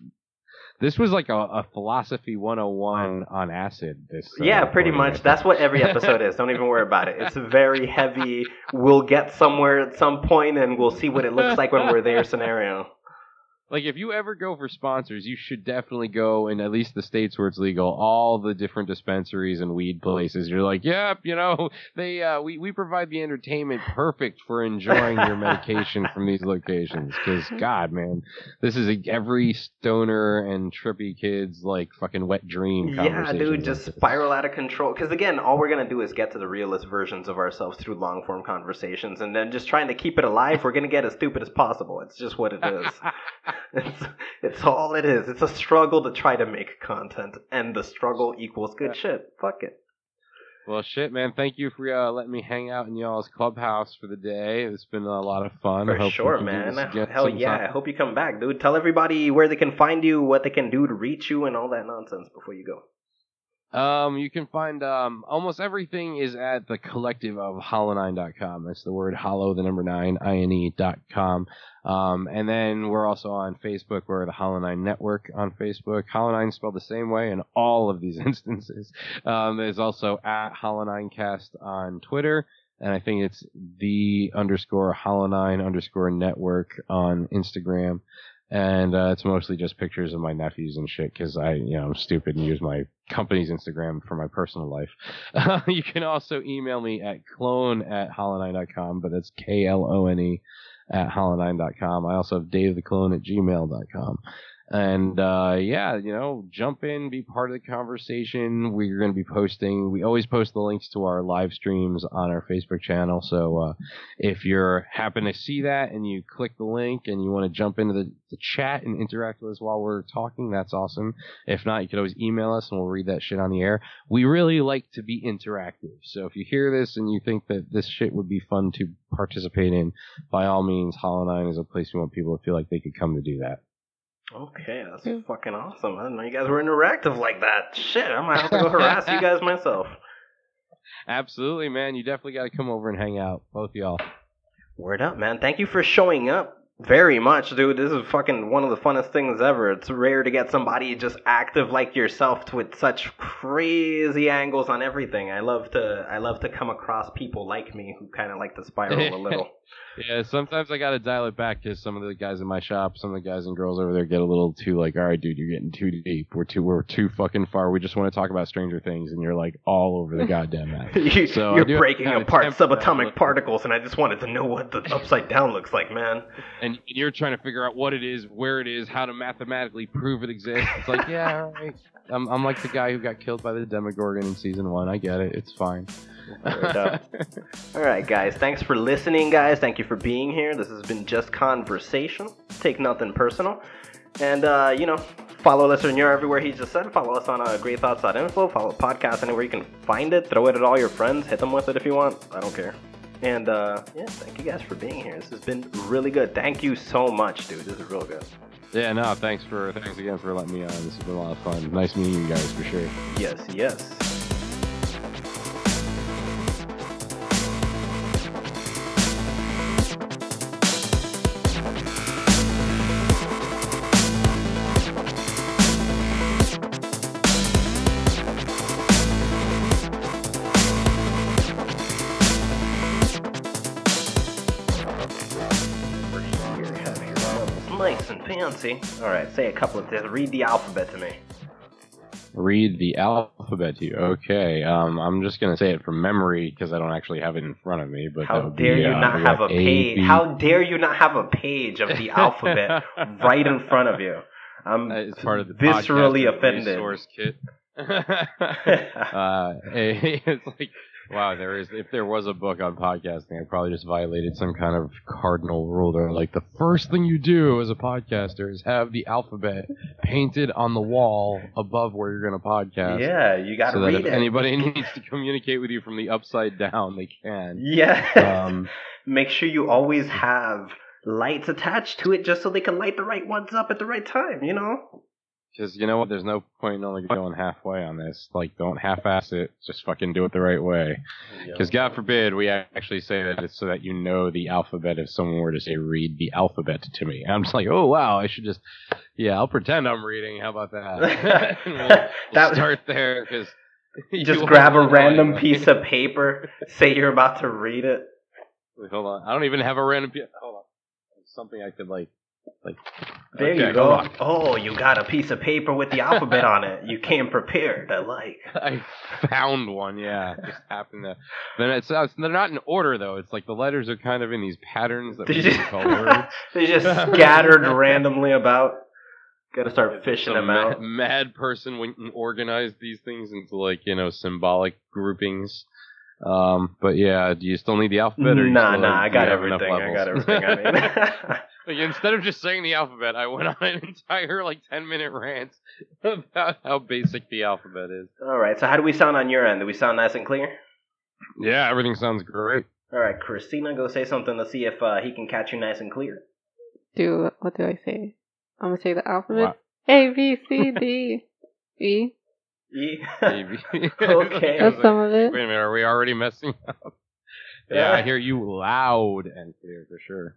this was like a philosophy 101 on acid. This pretty much. That's what every episode is. Don't even worry about it. It's very heavy. We'll get somewhere at some point, and we'll see what it looks like when we're there. Scenario. Like, if you ever go for sponsors, you should definitely go in at least the states where it's legal, all the different dispensaries and weed places. You're like, yep, you know, they we provide the entertainment perfect for enjoying your medication from these locations. Because, God, man, this is every stoner and trippy kid's, like, fucking wet dream conversation. Yeah, dude, just spiral out of control. Because, again, all we're going to do is get to the realist versions of ourselves through long-form conversations. And then just trying to keep it alive, we're going to get as stupid as possible. It's just what it is. It's all it is. It's a struggle to try to make content, and the struggle equals good shit. Fuck it. Well, shit, man. Thank you for letting me hang out in y'all's clubhouse for the day. It's been a lot of fun. For sure, man. Hell yeah. I hope you come back, dude. Tell everybody where they can find you, what they can do to reach you, and all that nonsense before you go. You can find almost everything is at the collective of Hollow9ine.com. That's the word hollow, the number 9, INE.com. And then we're also on Facebook. We're the Hollow9ine Network on Facebook. Hollow9ine spelled the same way in all of these instances. There's also at Hollow9cast on Twitter. And I think it's the _Hollow9_network on Instagram. And it's mostly just pictures of my nephews and shit because I'm stupid and use my company's Instagram for my personal life. You can also email me at clone@hollow9.com, but that's klone@hollow9.com. I also have DaveTheClone@gmail.com. And, jump in, be part of the conversation. We're going to be posting. We always post the links to our live streams on our Facebook channel. So if you're happen to see that and you click the link and you want to jump into the chat and interact with us while we're talking, that's awesome. If not, you could always email us and we'll read that shit on the air. We really like to be interactive. So if you hear this and you think that this shit would be fun to participate in, by all means, Hollow9ine is a place we want people to feel like they could come to do that. Okay, that's fucking awesome. I didn't know you guys were interactive like that. Shit, I might have to go harass you guys myself. Absolutely, man. You definitely got to come over and hang out, both y'all. Word up, man. Thank you for showing up very much, dude. This is fucking one of the funnest things ever. It's rare to get somebody just active like yourself with such crazy angles on everything. I love to come across people like me who kind of like to spiral a little. Yeah, sometimes I gotta dial it back because some of the guys in my shop, some of the guys and girls over there get a little too like, all right, dude, you're getting too deep. We're too fucking far. We just want to talk about Stranger Things, and you're like all over the goddamn map. So you're breaking apart subatomic particles, and I just wanted to know what the upside down looks like, man. And you're trying to figure out what it is, where it is, how to mathematically prove it exists. It's like, yeah, all right. I'm like the guy who got killed by the Demogorgon in season 1. I get it. It's fine. All right, guys. Thanks for listening, guys. Thank you for being here. This has been Just Conversation. Take nothing personal. And, follow Lesser Nure everywhere he just said. Follow us on greatthoughts.info. Follow the podcast anywhere you can find it. Throw it at all your friends. Hit them with it if you want. I don't care. And, thank you guys for being here. This has been really good. Thank you so much, dude. This is real good. Yeah, no, thanks again for letting me on. This has been a lot of fun. Nice meeting you guys for sure. Yes. fancy. All right, say a couple of things. Read the alphabet to me. Read the alphabet to you. Okay. I'm just going to say it from memory because I don't actually have it in front of me. But how dare you not have a page? How dare you not have a page of the alphabet right in front of you? I'm part of the viscerally offended. Resource kit. It's like, wow, there is. If there was a book on podcasting, I probably just violated some kind of cardinal rule. They're like, the first thing you do as a podcaster is have the alphabet painted on the wall above where you're going to podcast. Yeah, you got to read it. So that if anybody needs to communicate with you from the upside down, they can. Yeah. Make sure you always have lights attached to it just so they can light the right ones up at the right time, you know? Because you know what? There's no point in only going halfway on this. Like, don't half-ass it. Just fucking do it the right way. Because God forbid we actually say that it's so that you know the alphabet if someone were to say, read the alphabet to me. I'm just like, oh, wow, I should just, yeah, I'll pretend I'm reading. How about that? we'll start there. Cause just grab a random piece of paper. Say you're about to read it. Wait, hold on. I don't even have a random piece. Hold on. Something I could, like... There you go. Oh, you got a piece of paper with the alphabet on it. You came prepared. I found one, yeah. Just happened to... Then they're not in order, though. It's like the letters are kind of in these patterns that we call words. They're just scattered randomly about. Gotta start fishing them out. Mad person went and organized these things into, symbolic groupings. But yeah, do you still need the alphabet? Or I got everything. I mean, instead of just saying the alphabet, I went on an entire 10-minute rant about how basic the alphabet is. All right. So how do we sound on your end? Do we sound nice and clear? Yeah, everything sounds great. All right, Christina, go say something. Let's see if he can catch you nice and clear. What do I say? I'm gonna say the alphabet. Wow. A B C D E. Okay. That's some of it. Wait a minute, are we already messing up? Yeah, I hear you loud and clear for sure.